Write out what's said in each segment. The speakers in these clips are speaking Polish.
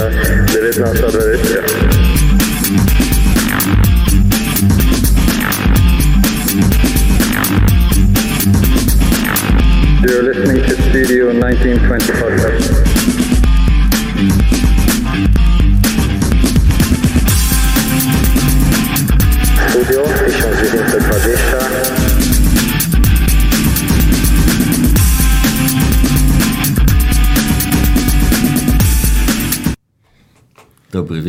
zaczyna 19. edycja. You're listening to Studio 1920 podcast. Studio 1920. Dobry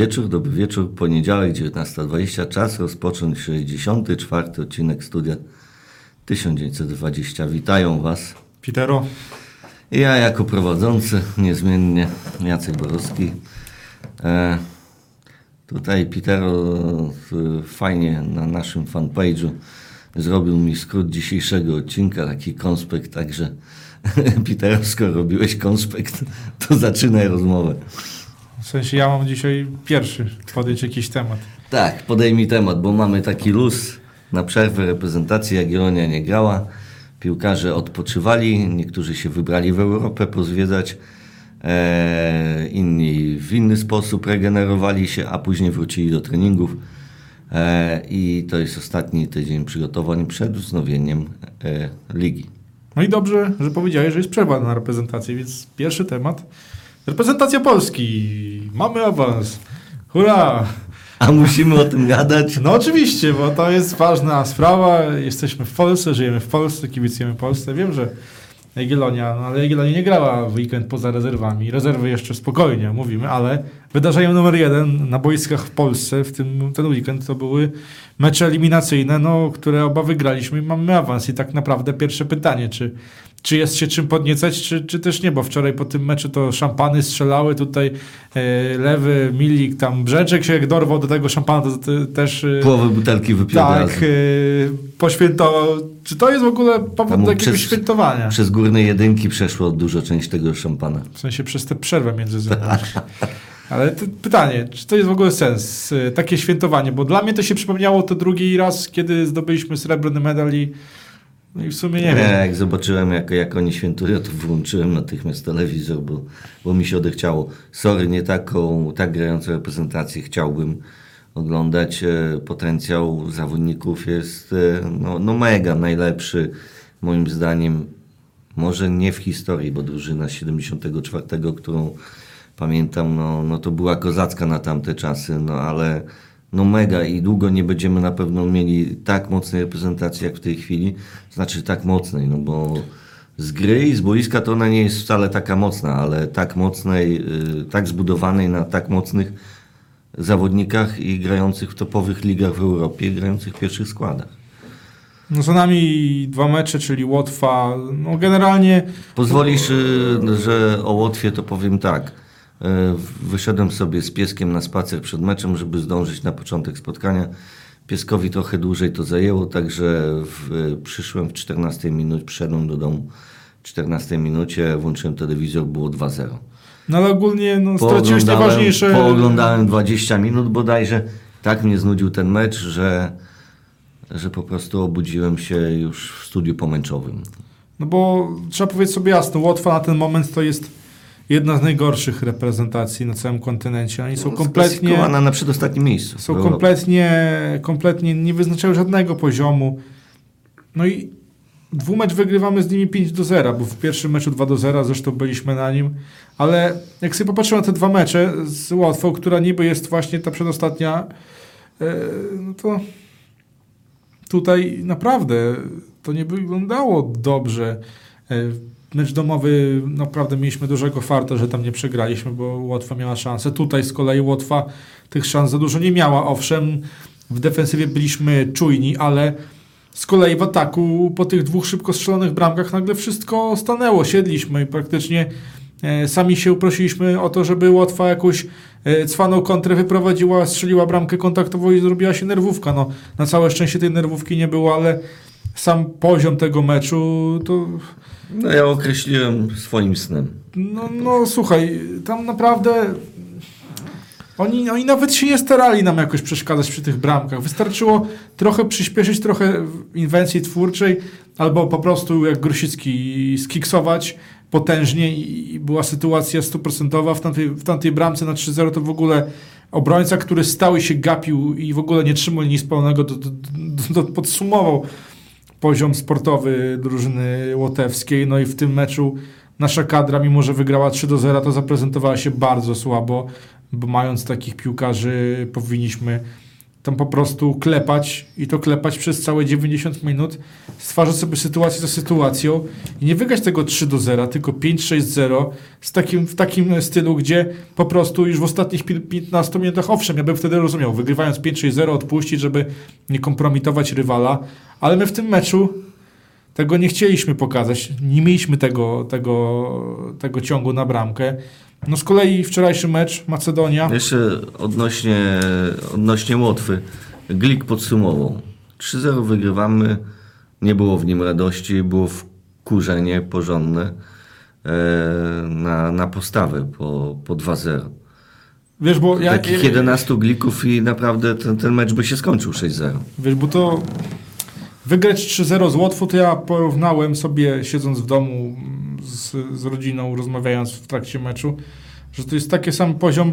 wieczór, poniedziałek 19.20, czas rozpocząć 64. odcinek Studia 1920. Witają Was Pitero. Ja jako prowadzący niezmiennie Jacek Borowski. Tutaj Pitero fajnie na naszym fanpage'u zrobił mi skrót dzisiejszego odcinka, taki konspekt, także Pitero, skoro robiłeś konspekt, to zaczynaj rozmowę. W sensie ja mam dzisiaj pierwszy podjąć jakiś temat. Tak, podejmij temat, bo mamy taki luz na przerwę reprezentacji. Jagiellonia nie grała, piłkarze odpoczywali, niektórzy się wybrali w Europę pozwiedzać, inni w inny sposób regenerowali się, a później wrócili do treningów. I to jest ostatni tydzień przygotowań przed wznowieniem ligi. No i dobrze, że powiedziałeś, że jest przerwa na reprezentację, więc pierwszy temat. Reprezentacja Polski. Mamy awans. Hurra! A musimy o tym gadać? No oczywiście, bo to jest ważna sprawa. Jesteśmy w Polsce, żyjemy w Polsce, kibicujemy Polsce. Wiem, że Jagiellonia, no ale Jagiellonia nie grała w weekend poza rezerwami. Rezerwy jeszcze spokojnie mówimy, ale wydarzenie numer jeden na boiskach w Polsce w ten weekend to były mecze eliminacyjne, no, które oba wygraliśmy i mamy awans. I tak naprawdę pierwsze pytanie, czy jest się czym podniecać, czy też nie, bo wczoraj po tym meczu to szampany strzelały, tutaj Lewy, Milik, tam Brzeczek się jak dorwał do tego szampana, to też... Połowę butelki wypił. Tak, poświętował. Czy to jest w ogóle powód do jakiegoś świętowania? Przez górne jedynki przeszło dużo część tego szampana. W sensie przez tę przerwę między zębami. Ale pytanie, czy to jest w ogóle sens, takie świętowanie, bo dla mnie to się przypomniało to drugi raz, kiedy zdobyliśmy srebrny medal i no i w sumie nie wiem. Jak zobaczyłem, jak oni świętują, to włączyłem natychmiast telewizor, bo mi się odechciało. Sorry, nie tak grającą reprezentację chciałbym oglądać. Potencjał zawodników jest no mega najlepszy, moim zdaniem. Może nie w historii, bo drużyna 74, którą pamiętam, no to była kozacka na tamte czasy, no ale... No mega i długo nie będziemy na pewno mieli tak mocnej reprezentacji jak w tej chwili, znaczy tak mocnej, no bo z gry i z boiska to ona nie jest wcale taka mocna, ale tak mocnej, tak zbudowanej na tak mocnych zawodnikach i grających w topowych ligach w Europie, grających w pierwszych składach. No za nami dwa mecze, czyli Łotwa, no generalnie... Pozwolisz, że o Łotwie to powiem tak. Wyszedłem sobie z pieskiem na spacer przed meczem, żeby zdążyć na początek spotkania. Pieskowi trochę dłużej to zajęło, także przyszłem w 14 minucie, przyszedłem do domu w 14 minucie, włączyłem telewizor, było 2-0. No ale ogólnie straciłeś najważniejsze... Pooglądałem 20 minut bodajże, tak mnie znudził ten mecz, że po prostu obudziłem się już w studiu pomęczowym. No bo trzeba powiedzieć sobie jasno, Łotwa na ten moment to jest jedna z najgorszych reprezentacji na całym kontynencie. Oni są kompletnie... na przedostatnim miejscu. Są kompletnie nie wyznaczają żadnego poziomu. No i dwumecz wygrywamy z nimi 5-0, bo w pierwszym meczu 2-0, zresztą byliśmy na nim. Ale jak sobie popatrzę na te dwa mecze z Łotwą, która niby jest właśnie ta przedostatnia, no to tutaj naprawdę to nie wyglądało dobrze. Mecz domowy, naprawdę mieliśmy dużego farta, że tam nie przegraliśmy, bo Łotwa miała szansę. Tutaj z kolei Łotwa tych szans za dużo nie miała. Owszem, w defensywie byliśmy czujni, ale z kolei w ataku po tych dwóch szybko strzelonych bramkach nagle wszystko stanęło. Siedliśmy i praktycznie sami się uprosiliśmy o to, żeby Łotwa jakąś cwaną kontrę wyprowadziła, strzeliła bramkę kontaktową i zrobiła się nerwówka. No, na całe szczęście tej nerwówki nie było, ale sam poziom tego meczu to... No ja określiłem swoim snem. No słuchaj, tam naprawdę oni nawet się nie starali nam jakoś przeszkadzać przy tych bramkach. Wystarczyło trochę przyspieszyć, trochę inwencji twórczej, albo po prostu jak Grosicki skiksować potężnie i była sytuacja stuprocentowa. W tamtej bramce na 3-0 to w ogóle obrońca, który stały się gapił i w ogóle nie trzymał linii spalonego, podsumował poziom sportowy drużyny łotewskiej. No i w tym meczu nasza kadra, mimo że wygrała 3-0, to zaprezentowała się bardzo słabo, bo mając takich piłkarzy powinniśmy tam po prostu klepać i to klepać przez całe 90 minut, stwarzać sobie sytuację za sytuacją i nie wygrać tego 3-0, tylko 5-6-0 w takim stylu, gdzie po prostu już w ostatnich 15 minutach, owszem, ja bym wtedy rozumiał, wygrywając 5-6-0 odpuścić, żeby nie kompromitować rywala, ale my w tym meczu tego nie chcieliśmy pokazać, nie mieliśmy tego ciągu na bramkę. No z kolei wczorajszy mecz Macedonia. Jeszcze odnośnie Łotwy. Glik podsumował. 3-0 wygrywamy. Nie było w nim radości, było wkurzenie porządne na postawę po 2-0. Wiesz, bo takich 11 Glików i naprawdę ten mecz by się skończył 6-0. Wiesz, bo to wygrać 3-0 z Łotwą, to ja porównałem sobie, siedząc w domu z rodziną, rozmawiając w trakcie meczu, że to jest taki sam poziom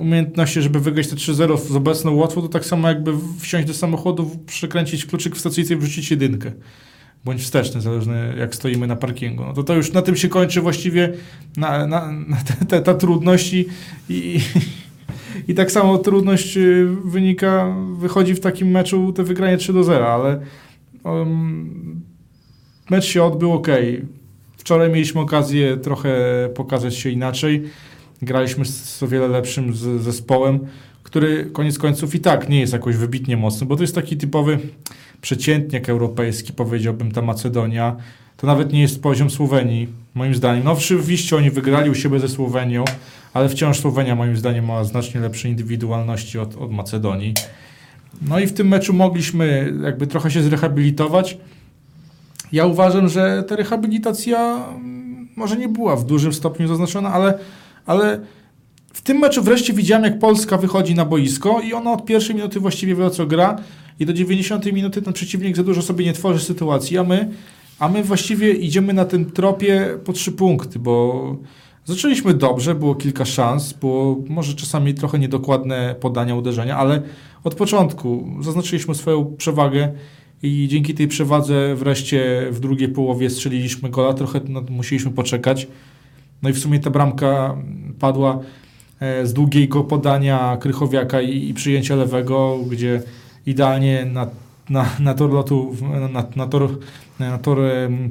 umiejętności, żeby wygrać te 3-0 z obecną Łotwą, to tak samo jakby wsiąść do samochodu, przykręcić kluczyk w stacyjce i wrzucić jedynkę. Bądź wsteczny, zależnie jak stoimy na parkingu. No to już na tym się kończy właściwie ta trudność i tak samo trudność wychodzi w takim meczu te wygranie 3-0, ale mecz się odbył okej. Wczoraj mieliśmy okazję trochę pokazać się inaczej. Graliśmy z o wiele lepszym zespołem, który koniec końców i tak nie jest jakoś wybitnie mocny, bo to jest taki typowy przeciętnik europejski, powiedziałbym, ta Macedonia. To nawet nie jest poziom Słowenii, moim zdaniem. No oczywiście oni wygrali u siebie ze Słowenią, ale wciąż Słowenia moim zdaniem ma znacznie lepsze indywidualności od Macedonii. No i w tym meczu mogliśmy jakby trochę się zrehabilitować. Ja uważam, że ta rehabilitacja może nie była w dużym stopniu zaznaczona, ale w tym meczu wreszcie widziałem, jak Polska wychodzi na boisko i ona od pierwszej minuty właściwie wie, o co gra i do 90 minuty ten przeciwnik za dużo sobie nie tworzy sytuacji, a my właściwie idziemy na tym tropie po 3 punkty, bo zaczęliśmy dobrze, było kilka szans, było może czasami trochę niedokładne podania, uderzenia, ale od początku zaznaczyliśmy swoją przewagę i dzięki tej przewadze wreszcie w drugiej połowie strzeliliśmy gola, trochę musieliśmy poczekać. No i w sumie ta bramka padła z długiego podania Krychowiaka i przyjęcia Lewego, gdzie idealnie na tor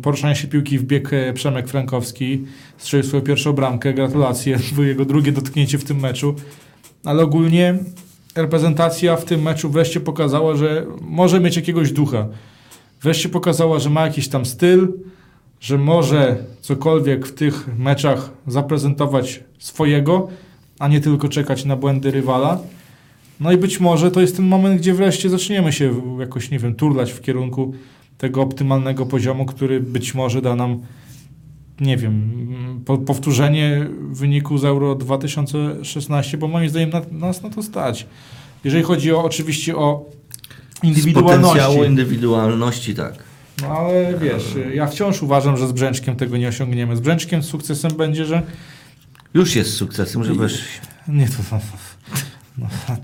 poruszania się piłki wbiegł Przemek Frankowski, strzelił swoją pierwszą bramkę, gratulacje, było jego drugie dotknięcie w tym meczu, ale ogólnie reprezentacja w tym meczu wreszcie pokazała, że może mieć jakiegoś ducha. Wreszcie pokazała, że ma jakiś tam styl, że może cokolwiek w tych meczach zaprezentować swojego, a nie tylko czekać na błędy rywala. No i być może to jest ten moment, gdzie wreszcie zaczniemy się jakoś, nie wiem, turlać w kierunku tego optymalnego poziomu, który być może da nam, nie wiem, powtórzenie wyniku z Euro 2016, bo moim zdaniem nas na to stać. Jeżeli chodzi oczywiście o indywidualności. Z potencjału indywidualności, tak. No ale wiesz, ja wciąż uważam, że z Brzeczkiem tego nie osiągniemy. Z Brzeczkiem sukcesem będzie, że... Już jest sukcesem, że wiesz... Nie, to...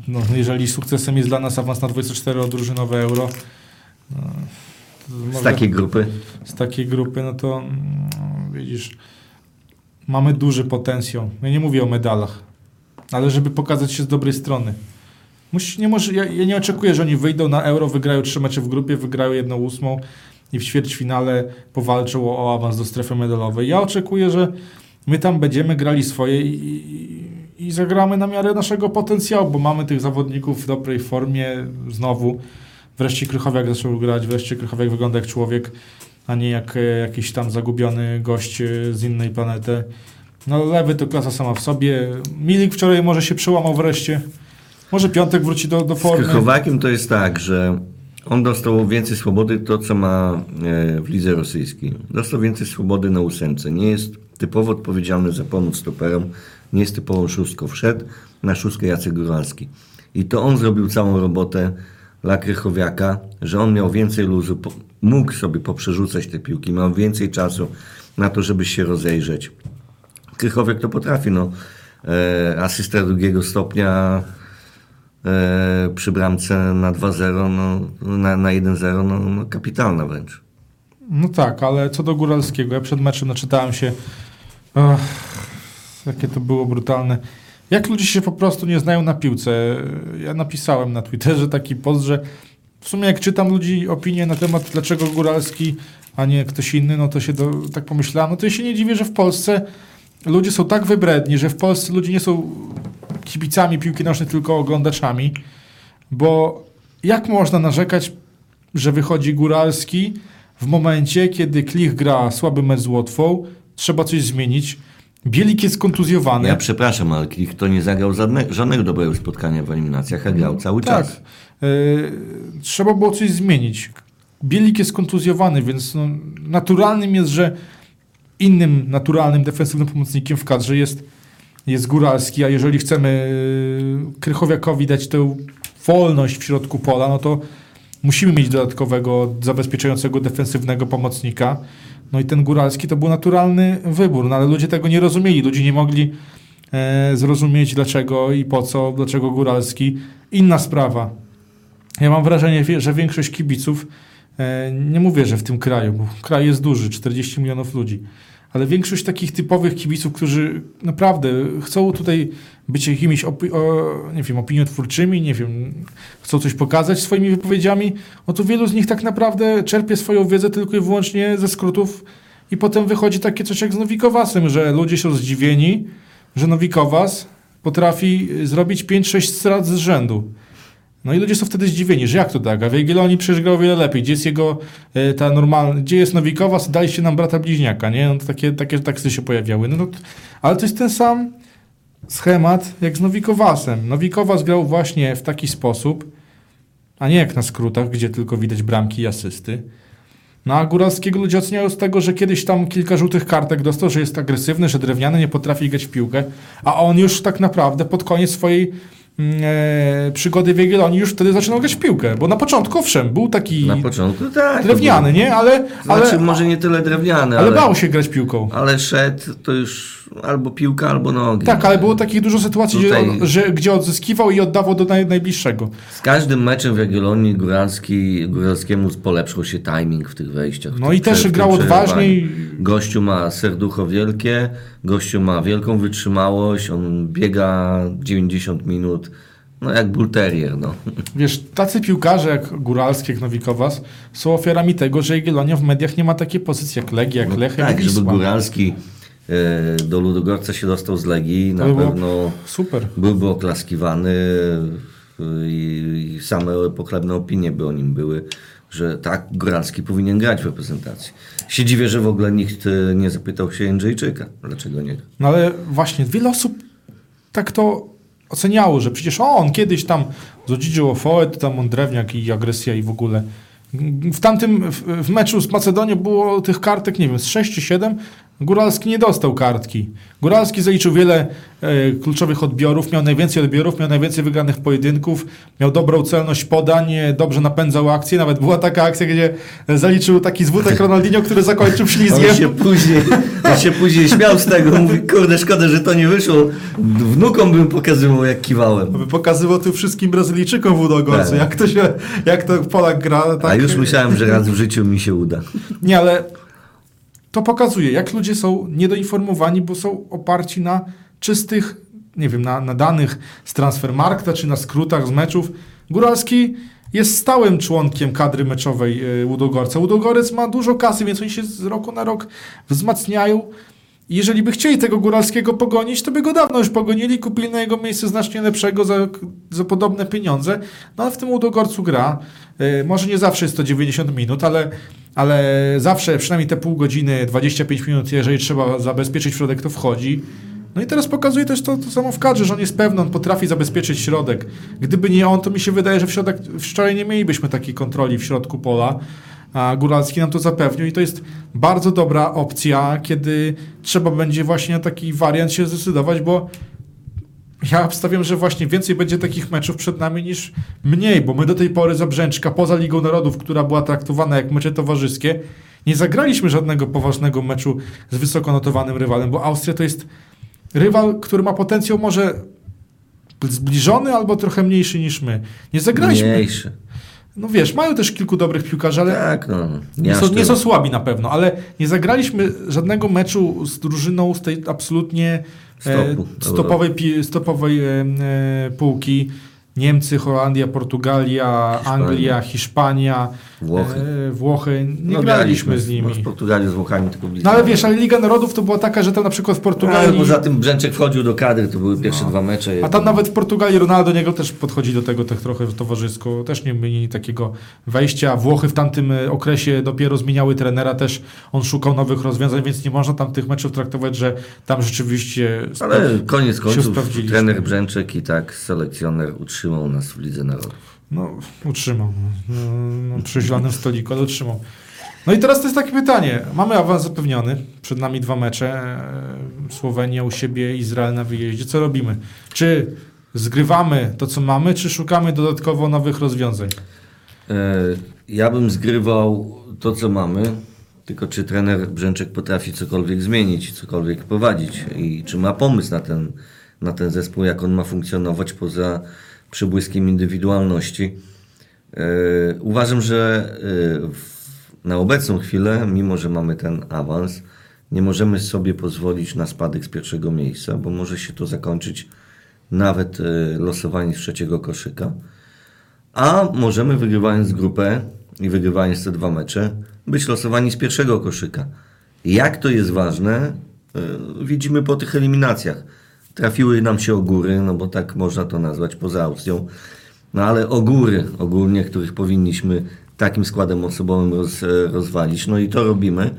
No, jeżeli sukcesem jest dla nas awans na 24-drużynowe Euro... No, może, z takiej grupy, no to widzisz, mamy duży potencjał. Ja nie mówię o medalach, ale żeby pokazać się z dobrej strony. Ja nie oczekuję, że oni wyjdą na Euro, wygrają 3 mecze w grupie, wygrają 1/8 i w ćwierćfinale powalczą o awans do strefy medalowej. Ja oczekuję, że my tam będziemy grali swoje i zagramy na miarę naszego potencjału, bo mamy tych zawodników w dobrej formie znowu. Wreszcie Krychowiak zaczął grać, wreszcie Krychowiak wygląda jak człowiek, a nie jak jakiś tam zagubiony gość z innej planety. No Lewy to klasa sama w sobie. Milik wczoraj może się przełamał wreszcie. Może Piątek wróci do formy. Z Krychowiakiem to jest tak, że on dostał więcej swobody to, co ma w lidze rosyjskiej. Dostał więcej swobody na 8. Nie jest typowo odpowiedzialny za pomoc stoperom. Nie jest typowo 6. Wszedł na 6 Jacek Góralski. I to on zrobił całą robotę dla Krychowiaka, że on miał więcej luzu, mógł sobie poprzerzucać te piłki, miał więcej czasu na to, żeby się rozejrzeć. Krychowiak to potrafi, no. Asysta drugiego stopnia przy bramce na 2-0, no, na 1-0, no, kapitalna wręcz. No tak, ale co do Góralskiego, ja przed meczem naczytałem się, jakie to było brutalne. Jak ludzie się po prostu nie znają na piłce? Ja napisałem na Twitterze taki post, że w sumie jak czytam ludzi opinie na temat, dlaczego Góralski, a nie ktoś inny, no to się tak pomyślałem, no to ja się nie dziwię, że w Polsce ludzie są tak wybredni, że w Polsce ludzie nie są kibicami piłki nożnej, tylko oglądaczami, bo jak można narzekać, że wychodzi Góralski w momencie, kiedy Klich gra słaby mecz z Łotwą, trzeba coś zmienić, Bielik jest kontuzjowany. Ja przepraszam, ale Klich to nie zagrał żadnego dobrego spotkania w eliminacjach, a grał cały czas. Trzeba było coś zmienić. Bielik jest kontuzjowany, więc no, naturalnym jest, że innym naturalnym defensywnym pomocnikiem w kadrze jest Góralski, a jeżeli chcemy Krychowiakowi dać tę wolność w środku pola, no to musimy mieć dodatkowego, zabezpieczającego defensywnego pomocnika. No i ten Góralski to był naturalny wybór, no ale ludzie tego nie rozumieli. Ludzie nie mogli zrozumieć dlaczego i po co, dlaczego Góralski. Inna sprawa. Ja mam wrażenie, że większość kibiców, nie mówię, że w tym kraju, bo kraj jest duży, 40 milionów ludzi, ale większość takich typowych kibiców, którzy naprawdę chcą tutaj być jakimiś opiniotwórczymi, chcą coś pokazać swoimi wypowiedziami, no to wielu z nich tak naprawdę czerpie swoją wiedzę tylko i wyłącznie ze skrótów i potem wychodzi takie coś jak z Nowikowasem, że ludzie są zdziwieni, że Nowikowas potrafi zrobić 5-6 strat z rzędu. No i ludzie są wtedy zdziwieni, że jak to tak, a w Jagiellonii przecież grał o wiele lepiej, gdzie jest jego ta normalna, gdzie jest Nowikowas, daliście nam brata bliźniaka, nie? No to takie teksty się pojawiały, no to, ale to jest ten sam schemat jak z Nowikowasem. Nowikowas grał właśnie w taki sposób, a nie jak na skrótach, gdzie tylko widać bramki i asysty. No a Góralskiego ludzie oceniają z tego, że kiedyś tam kilka żółtych kartek dostał, że jest agresywny, że drewniany, nie potrafi grać w piłkę, a on już tak naprawdę pod koniec swojej przygody w Jagiellonii już wtedy zaczynał grać piłkę, bo na początku owszem, był taki drewniany, był, nie? Znaczy może nie tyle drewniany, ale bał się grać piłką. Ale szedł to już albo piłka, albo nogi. Tak, ale było takich dużo sytuacji, gdzie odzyskiwał i oddawał do najbliższego. Z każdym meczem w Jagiellonii Góralskiemu polepszył się timing w tych wejściach. No i też grał odważniej. Gościu ma serducho wielkie, gościu ma wielką wytrzymałość, on biega 90 minut, no jak bulterier, no. Wiesz, tacy piłkarze jak Góralski, jak Nowikowas są ofiarami tego, że Jagiellonia w mediach nie ma takiej pozycji jak Legia, jak Lechia. Tak, żeby Góralski do Ludogorca się dostał z Legii, na pewno super. Byłby oklaskiwany i same pochlebne opinie by o nim były, że tak, Góralski powinien grać w reprezentacji. Się dziwię, że w ogóle nikt nie zapytał się Jędrzejczyka, dlaczego nie. No ale właśnie, wiele osób tak to oceniało, że przecież on kiedyś tam zodzidził ofoę, to tam on drewniak i agresja i w ogóle. W tamtym w meczu z Macedonią było tych kartek, nie wiem, z 6 czy 7. Góralski nie dostał kartki. Góralski zaliczył wiele kluczowych odbiorów, miał najwięcej odbiorów, miał najwięcej wygranych pojedynków, miał dobrą celność podań, dobrze napędzał akcję, nawet była taka akcja, gdzie zaliczył taki zwódek Ronaldinho, który zakończył ślizgiem. On się później śmiał z tego, mówi, kurde, szkoda, że to nie wyszło, wnukom bym pokazywał, jak kiwałem. By pokazywał tym wszystkim Brazylijczykom w Ludogorcu, jak to Polak gra. Tak. A już myślałem, że raz w życiu mi się uda. Nie, ale to pokazuje, jak ludzie są niedoinformowani, bo są oparci na czystych, nie wiem, na danych z Transfermarkta, czy na skrótach z meczów. Góralski jest stałym członkiem kadry meczowej Ludogorca. Ludogorec ma dużo kasy, więc oni się z roku na rok wzmacniają. Jeżeli by chcieli tego Góralskiego pogonić, to by go dawno już pogonili, kupili na jego miejsce znacznie lepszego za podobne pieniądze. No ale w tym Ludogorcu gra. Może nie zawsze jest to 90 minut, ale zawsze przynajmniej te pół godziny, 25 minut, jeżeli trzeba zabezpieczyć środek, to wchodzi. No i teraz pokazuje też to samo w kadrze, że on jest pewny, on potrafi zabezpieczyć środek. Gdyby nie on, to mi się wydaje, że wczoraj nie mielibyśmy takiej kontroli w środku pola, a Góralski nam to zapewnił i to jest bardzo dobra opcja, kiedy trzeba będzie właśnie na taki wariant się zdecydować, bo Ja obstawiam, że właśnie więcej będzie takich meczów przed nami niż mniej, bo my do tej pory za Brzeczka, poza Ligą Narodów, która była traktowana jak mecze towarzyskie, nie zagraliśmy żadnego poważnego meczu z wysoko notowanym rywalem, bo Austria to jest rywal, który ma potencjał może zbliżony albo trochę mniejszy niż my. Nie zagraliśmy. Mniejszy. No wiesz, mają też kilku dobrych piłkarzy, ale tak, no, nie są słabi na pewno, ale nie zagraliśmy żadnego meczu z drużyną z tej absolutnie stopowej półki. Niemcy, Holandia, Portugalia, Hiszpania. Anglia, Hiszpania, Włochy. Nie graliśmy z nimi. Z Portugalią, z Włochami tylko bliżej. No ale wiesz, ale Liga Narodów to była taka, że tam na przykład w Portugalii... No, poza tym Brzęczek wchodził do kadry, to były pierwsze dwa mecze. A tam nawet w Portugalii Ronaldo do niego też podchodzi do tego tak trochę towarzysko. Też nie mieli takiego wejścia. Włochy w tamtym okresie dopiero zmieniały trenera też. On szukał nowych rozwiązań, więc nie można tam tych meczów traktować, że tam rzeczywiście ale koniec końców trener Brzęczek i tak selekcjoner utrzymał nas w Lidze Narodów. No, utrzymał. No, przy zielonym stoliku, ale utrzymał. No i teraz to jest takie pytanie. Mamy awans zapewniony. Przed nami dwa mecze. Słowenia u siebie, Izrael na wyjeździe. Co robimy? Czy zgrywamy to, co mamy, czy szukamy dodatkowo nowych rozwiązań? Ja bym zgrywał to, co mamy. Tylko czy trener Brzęczek potrafi cokolwiek zmienić, cokolwiek prowadzić i czy ma pomysł na ten zespół, jak on ma funkcjonować poza przybłyskiem indywidualności. Uważam, że na obecną chwilę, mimo że mamy ten awans, nie możemy sobie pozwolić na spadek z pierwszego miejsca, bo może się to zakończyć nawet losowanie z trzeciego koszyka. A możemy, wygrywając grupę i wygrywając te dwa mecze, być losowani z pierwszego koszyka. Jak to jest ważne, widzimy po tych eliminacjach. Trafiły nam się ogóry, no bo tak można to nazwać poza Austrią, no ale ogóry ogólnie, których powinniśmy takim składem osobowym rozwalić, no i to robimy.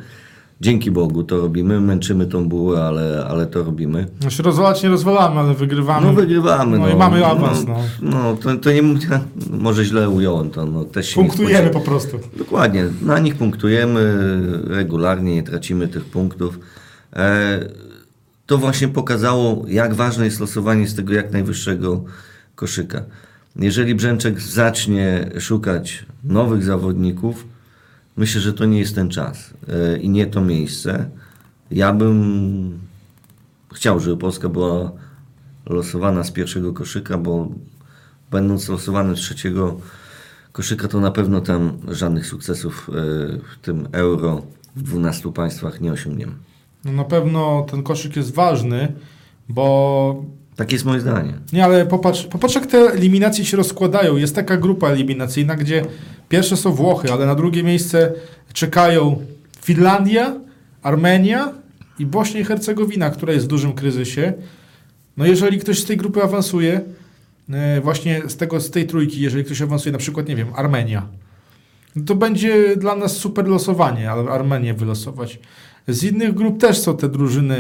Dzięki Bogu to robimy, męczymy tą bułę, ale to robimy. No się rozwalać nie rozwalamy, ale wygrywamy. No wygrywamy. No i mamy awans. To nie może źle ująłem to. No, też punktujemy po prostu. Dokładnie, na nich punktujemy regularnie, nie tracimy tych punktów. To właśnie pokazało, jak ważne jest losowanie z tego jak najwyższego koszyka. Jeżeli Brzęczek zacznie szukać nowych zawodników, myślę, że to nie jest ten czas i nie to miejsce. Ja bym chciał, żeby Polska była losowana z pierwszego koszyka, bo będąc losowanym z trzeciego koszyka, to na pewno tam żadnych sukcesów w tym Euro w 12 państwach nie osiągniemy. No na pewno ten koszyk jest ważny, bo... Takie jest moje zdanie. Nie, ale popatrz jak te eliminacje się rozkładają. Jest taka grupa eliminacyjna, gdzie pierwsze są Włochy, ale na drugie miejsce czekają Finlandia, Armenia i Bośnia i Hercegowina, która jest w dużym kryzysie. No jeżeli ktoś z tej grupy awansuje, właśnie z tej trójki, jeżeli ktoś awansuje, na przykład, nie wiem, Armenia, no to będzie dla nas super losowanie, ale Armenię wylosować. Z innych grup też są te drużyny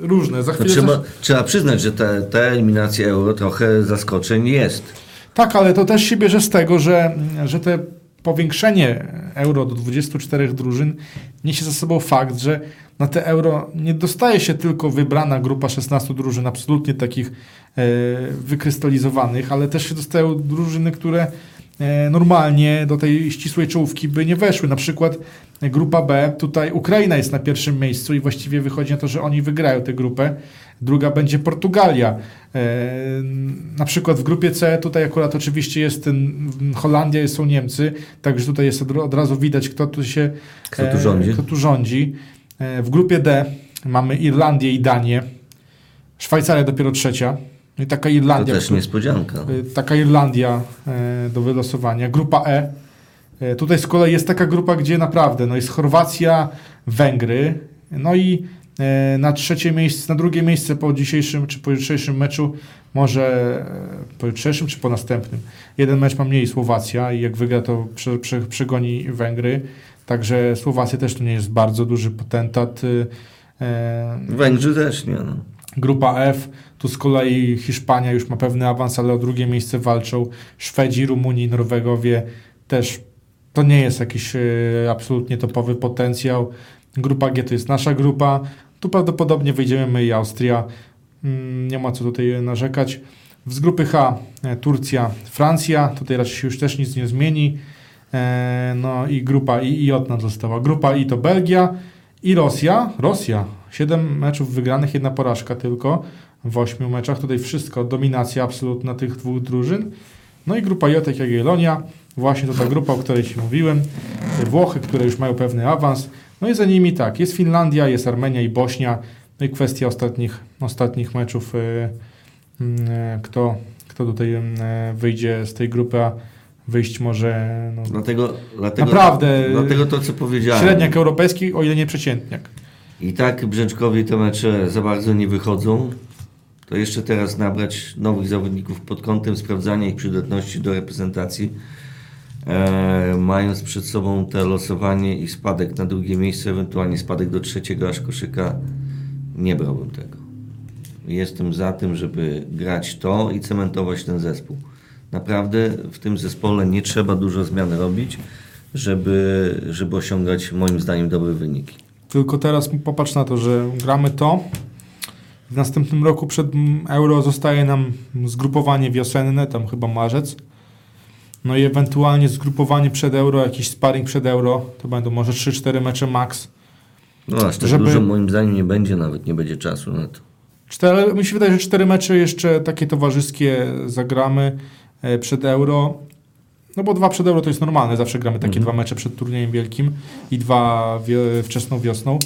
różne. Za chwilę trzeba przyznać, że te eliminacje Euro trochę zaskoczeń jest. Tak, ale to też się bierze z tego, że to powiększenie Euro do 24 drużyn niesie za sobą fakt, że na te Euro nie dostaje się tylko wybrana grupa 16 drużyn, absolutnie takich wykrystalizowanych, ale też się dostają drużyny, które normalnie do tej ścisłej czołówki by nie weszły. Na przykład grupa B, tutaj Ukraina jest na pierwszym miejscu i właściwie wychodzi na to, że oni wygrają tę grupę. Druga będzie Portugalia. Na przykład w grupie C tutaj akurat oczywiście jest Holandia i są Niemcy, także tutaj jest od razu widać, kto tu rządzi. W grupie D mamy Irlandię i Danię. Szwajcaria dopiero trzecia. I taka Irlandia, to też niespodzianka. Taka Irlandia do wylosowania. Grupa E. Tutaj z kolei jest taka grupa, gdzie naprawdę jest Chorwacja, Węgry. No i na drugie miejsce po jutrzejszym meczu, czy po następnym. Jeden mecz ma mniej Słowacja i jak wygra, to przegoni Węgry. Także Słowacja też to nie jest bardzo duży potentat. Węgrzy też nie. No. Grupa F, tu z kolei Hiszpania już ma pewny awans, ale o drugie miejsce walczą Szwedzi, Rumuni, Norwegowie też. To nie jest jakiś absolutnie topowy potencjał. Grupa G to jest nasza grupa. Tu prawdopodobnie wyjdziemy my i Austria. nie ma co tutaj narzekać. Z grupy H Turcja, Francja, tutaj raczej się już też nic nie zmieni. No i grupa I i od nas została. Grupa I to Belgia i Rosja. Rosja, 7 meczów wygranych, 1 porażka tylko w 8 meczach. Tutaj wszystko, dominacja absolutna tych dwóch drużyn. No i grupa J jak Jagiellonia, właśnie to ta grupa, o której się mówiłem. Włochy, które już mają pewny awans. No i za nimi tak, jest Finlandia, jest Armenia i Bośnia. No i kwestia ostatnich meczów, kto tutaj wyjdzie z tej grupy, a wyjść może no, dlatego to, co powiedziałem. Średniak europejski, o ile nie przeciętniak. I tak Brzeczkowi te mecze za bardzo nie wychodzą. To jeszcze teraz nabrać nowych zawodników pod kątem sprawdzania ich przydatności do reprezentacji, mając przed sobą te losowanie i spadek na drugie miejsce, ewentualnie spadek do trzeciego aż koszyka. Nie brałbym tego. Jestem za tym, żeby grać to i cementować ten zespół. Naprawdę w tym zespole nie trzeba dużo zmian robić, żeby osiągać moim zdaniem dobre wyniki. Tylko teraz popatrz na to, że gramy to. W następnym roku przed Euro zostaje nam zgrupowanie wiosenne, tam chyba marzec. No i ewentualnie zgrupowanie przed Euro, jakiś sparring przed Euro. To będą może 3-4 mecze max. No aż tak dużo moim zdaniem nie będzie, nawet nie będzie czasu na to. Mi się wydaje, że 4 mecze jeszcze takie towarzyskie zagramy przed Euro. No bo 2 przed Euro to jest normalne. Zawsze gramy takie 2 mecze przed turniejem wielkim i 2 wczesną wiosną.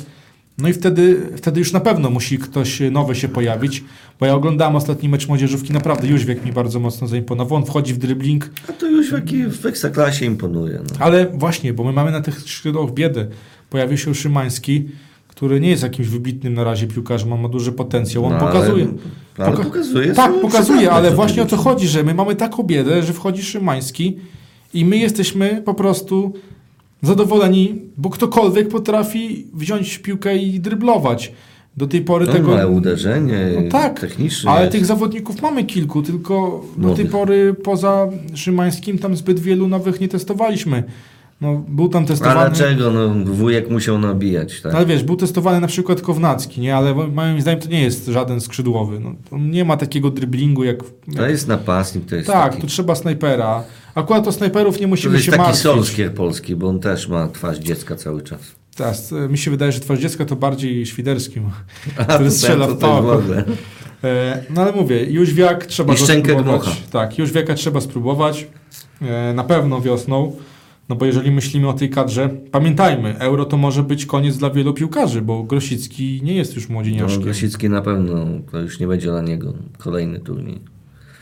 No i wtedy już na pewno musi ktoś nowy się pojawić. Bo ja oglądałem ostatni mecz młodzieżówki. Naprawdę Jóźwiak mi bardzo mocno zaimponował. On wchodzi w dribbling. A to Jóźwiak w Ekstraklasie imponuje. No. Ale właśnie, bo my mamy na tych skrzydłach biedę. Pojawił się Szymański, który nie jest jakimś wybitnym na razie piłkarzem, on ma duży potencjał, on pokazuje. Ale pokazuje. Tak, pokazuje, ale właśnie o to chodzi, że my mamy taką biedę, że wchodzi Szymański i my jesteśmy po prostu zadowoleni, bo ktokolwiek potrafi wziąć piłkę i dryblować. Do tej pory tego... Ale uderzenie techniczne. Ale tych zawodników mamy kilku, tylko do tej pory poza Szymańskim tam zbyt wielu nowych nie testowaliśmy. No, był tam testowany... A dlaczego? No, wujek musiał nabijać, tak? Ale wiesz, był testowany na przykład Kownacki, nie? Ale moim zdaniem to nie jest żaden skrzydłowy. No, nie ma takiego dryblingu jak... To jest napastnik, to jest taki... tu trzeba snajpera. Akurat o snajperów nie musimy się martwić. To jest taki Solskier polski, bo on też ma twarz dziecka cały czas. Tak, mi się wydaje, że twarz dziecka to bardziej Świderski ma, który strzela w pałach. No ale mówię, Jóźwiak trzeba spróbować. Tak, Jóźwiaka trzeba spróbować. Na pewno wiosną. No bo jeżeli myślimy o tej kadrze, pamiętajmy, Euro to może być koniec dla wielu piłkarzy, bo Grosicki nie jest już młodzieniaszkiem. No, Grosicki na pewno, to już nie będzie dla niego kolejny turniej.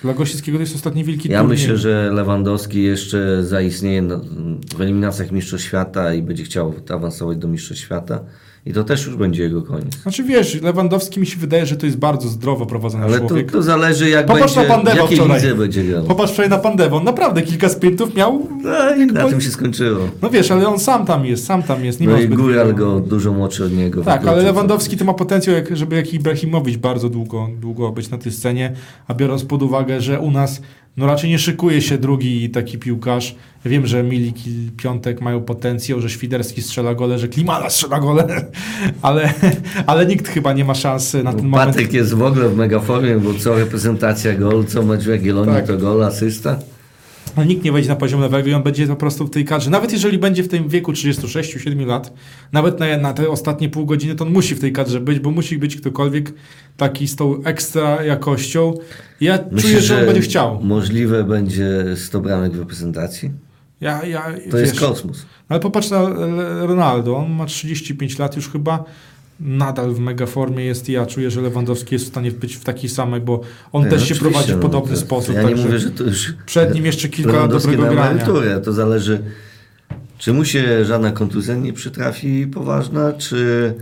Dla Grosickiego to jest ostatni wielki turniej. Ja myślę, że Lewandowski jeszcze zaistnieje w eliminacjach Mistrzostw Świata i będzie chciał awansować do Mistrzostw Świata. I to też już będzie jego koniec. Znaczy wiesz, Lewandowski mi się wydaje, że to jest bardzo zdrowo prowadzony człowiek. Ale to zależy jak będzie grał. Popatrz wczoraj na Pandewę, on naprawdę kilka sprintów miał. Tym się skończyło. No wiesz, ale on sam tam jest. Nie ma zbyt Góral go dużo młodszy od niego. Tak, ale Lewandowski to ma potencjał, żeby jak Ibrahimowicz bardzo długo być na tej scenie, a biorąc pod uwagę, że u nas no raczej nie szykuje się drugi taki piłkarz. Ja wiem, że Milik i Piątek mają potencjał, że Świderski strzela gole, że Klimala strzela gole, ale nikt chyba nie ma szansy na ten moment. Patryk jest w ogóle w megafonie, bo co reprezentacja gol, co mecz w Jagiellonii to gol, asysta. No, nikt nie wejdzie na poziom lewego i on będzie po prostu w tej kadrze. Nawet jeżeli będzie w tym wieku 36-7 lat, nawet na te ostatnie pół godziny, to on musi w tej kadrze być, bo musi być ktokolwiek taki z tą ekstra jakością. Ja czuję, że on będzie chciał. Możliwe będzie 100 bramek w reprezentacji? Jest kosmos. Ale popatrz na Ronaldo, on ma 35 lat już chyba. Nadal w megaformie jest i ja czuję, że Lewandowski jest w stanie być w takiej samej, bo on też się prowadzi w podobny sposób. Ja nie mówię, że to już przed nim jeszcze kilka lat dobrego grania. To zależy, czy mu się żadna kontuzja nie przytrafi poważna, czy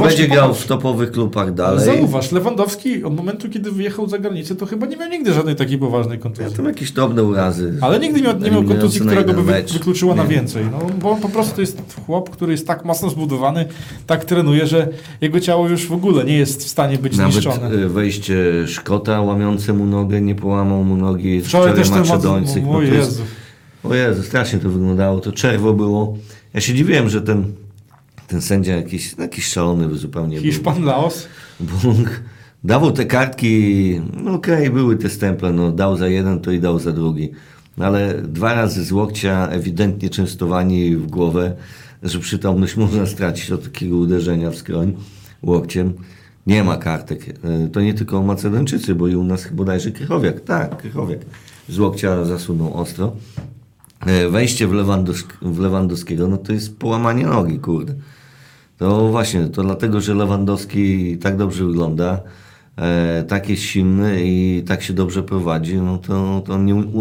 będzie grał w topowych klubach dalej. Zauważ, Lewandowski od momentu, kiedy wyjechał za granicę, to chyba nie miał nigdy żadnej takiej poważnej kontuzji. Ja tam jakieś drobne urazy. Ale nigdy nie miał kontuzji, która go by wykluczyła na więcej. No, bo on po prostu jest chłop, który jest tak mocno zbudowany, tak trenuje, że jego ciało już w ogóle nie jest w stanie być zniszczone. Nawet wejście Szkota łamiące mu nogę, nie połamał mu nogi. Wczoraj też Macedończyk. O Jezu, strasznie to wyglądało. To czerwo było. Ja się dziwiłem, że ten sędzia jakiś szalony zupełnie. Hiszpan, Laos? Bung, dawał te kartki, okej, były te stemple, dał za jeden, to i dał za drugi. Ale dwa razy z łokcia ewidentnie częstowani w głowę, że przytomność można stracić od takiego uderzenia w skroń łokciem. Nie ma kartek. To nie tylko Macedończycy, bo i u nas bodajże Krychowiak. Tak, Krychowiak z łokcia zasunął ostro. Wejście w Lewandowskiego, to jest połamanie nogi, kurde. To właśnie, to dlatego, że Lewandowski tak dobrze wygląda, tak jest silny i tak się dobrze prowadzi,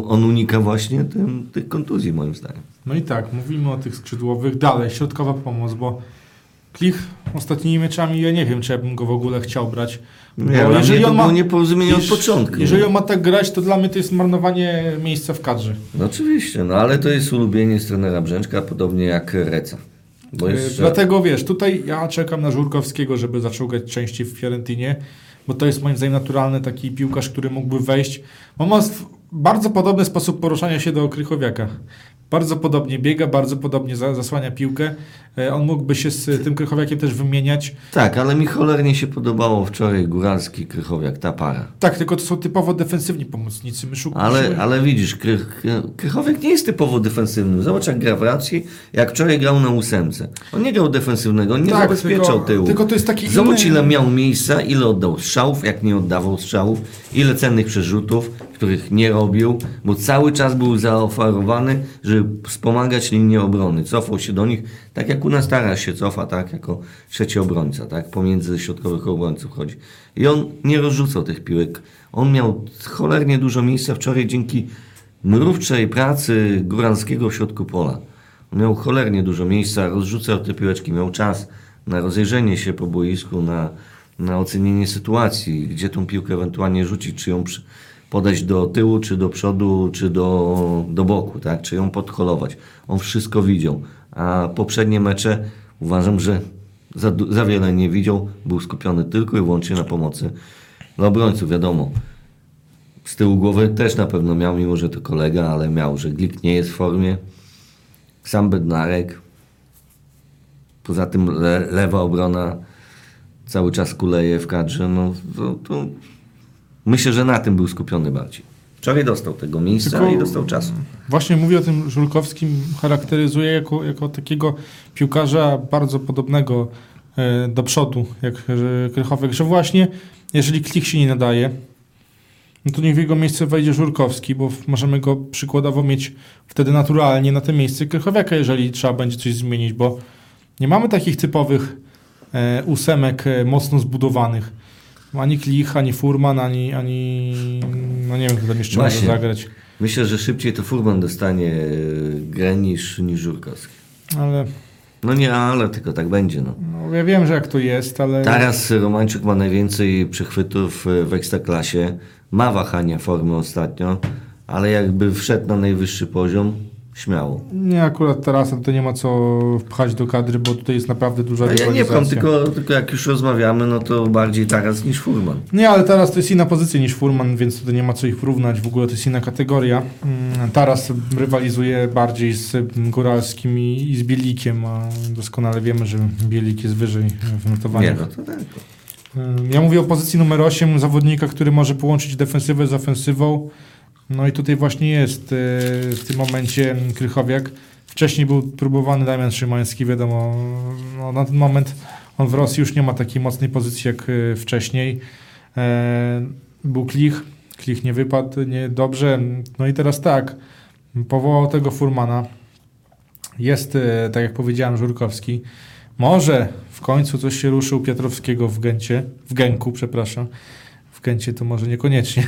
on unika właśnie tych kontuzji, moim zdaniem. No i tak, mówimy o tych skrzydłowych. Dalej, środkowa pomoc, bo Klich ostatnimi meczami, ja nie wiem, czy ja bym go w ogóle chciał brać. Jeżeli on ma nieporozumienie od początku. Jeżeli on ma tak grać, to dla mnie to jest marnowanie miejsca w kadrze. No oczywiście, ale to jest ulubienie trenera Brzeczka, podobnie jak Reca. Dlatego wiesz, tutaj ja czekam na Żurkowskiego, żeby zaczął grać częściej w Fiorentinie, bo to jest moim zdaniem naturalny taki piłkarz, który mógłby wejść. On ma bardzo podobny sposób poruszania się do Krychowiaka. Bardzo podobnie biega, bardzo podobnie zasłania piłkę. On mógłby się z tym Krychowiakiem też wymieniać. Tak, ale mi cholernie się podobało wczoraj Góralski, Krychowiak, ta para. Tak, tylko to są typowo defensywni pomocnicy. Ale widzisz, Krychowiak nie jest typowo defensywny. Zobacz, jak gra w racji, jak wczoraj grał na ósemce. On nie grał defensywnego, on nie zabezpieczał tyłu. Tylko to jest taki zobacz, ile miał miejsca, ile oddał strzałów, jak nie oddawał strzałów, ile cennych przerzutów, których nie robił, bo cały czas był zaoferowany, żeby wspomagać linię obrony. Cofał się do nich, tak jak u nas Taras się cofa, tak, jako trzeci obrońca, tak, pomiędzy środkowych obrońców chodzi. I on nie rozrzucał tych piłek. On miał cholernie dużo miejsca wczoraj dzięki mrówczej pracy Góralskiego w środku pola. On miał cholernie dużo miejsca, rozrzucał te piłeczki, miał czas na rozejrzenie się po boisku, na ocenienie sytuacji, gdzie tą piłkę ewentualnie rzucić, czy ją podejść do tyłu, czy do przodu, czy do boku, tak? Czy ją podholować. On wszystko widział. A poprzednie mecze uważam, że za wiele nie widział. Był skupiony tylko i wyłącznie na pomocy dla obrońców, wiadomo. Z tyłu głowy też na pewno miał, mimo że to kolega, ale miał, że Glik nie jest w formie. Sam Bednarek. Poza tym lewa obrona cały czas kuleje w kadrze. Myślę, że na tym był skupiony bardziej. Wczoraj dostał tego miejsca i dostał czasu. Właśnie mówię o tym Żurkowskim, charakteryzuje jako takiego piłkarza bardzo podobnego do przodu, jak Krychowiak, że właśnie jeżeli Klich się nie nadaje, to niech w jego miejsce wejdzie Żurkowski, bo możemy go przykładowo mieć wtedy naturalnie na tym miejscu Krychowiaka, jeżeli trzeba będzie coś zmienić, bo nie mamy takich typowych ósemek mocno zbudowanych. Ani Klich, ani Furman, ani no nie wiem, kto tam jeszcze może zagrać. Myślę, że szybciej to Furman dostanie grę niż Żurkowski. Ale... ale tylko tak będzie. Ja wiem, że jak to jest, ale... Teraz Romańczyk ma najwięcej przechwytów w Ekstraklasie. Ma wahania formy ostatnio, ale jakby wszedł na najwyższy poziom, śmiało. Nie, akurat Tarasa to nie ma co wpchać do kadry, bo tutaj jest naprawdę duża rywalizacja. Ja nie wiem, tylko jak już rozmawiamy, to bardziej Taras niż Furman. Nie, ale Taras to jest inna pozycja niż Furman, więc tutaj nie ma co ich porównać. W ogóle to jest inna kategoria. Taras rywalizuje bardziej z Góralskim i z Bielikiem, a doskonale wiemy, że Bielik jest wyżej w notowaniu. Nie, to tak. Ja mówię o pozycji numer 8, zawodnika, który może połączyć defensywę z ofensywą. No i tutaj właśnie jest w tym momencie Krychowiak. Wcześniej był próbowany Damian Szymański, wiadomo. Na ten moment on w Rosji już nie ma takiej mocnej pozycji jak wcześniej. Był Klich nie wypadł dobrze. No i teraz tak, powołał tego Furmana. Jest, tak jak powiedziałem, Żurkowski. Może w końcu coś się ruszył Piotrowskiego w Gęcie to może niekoniecznie.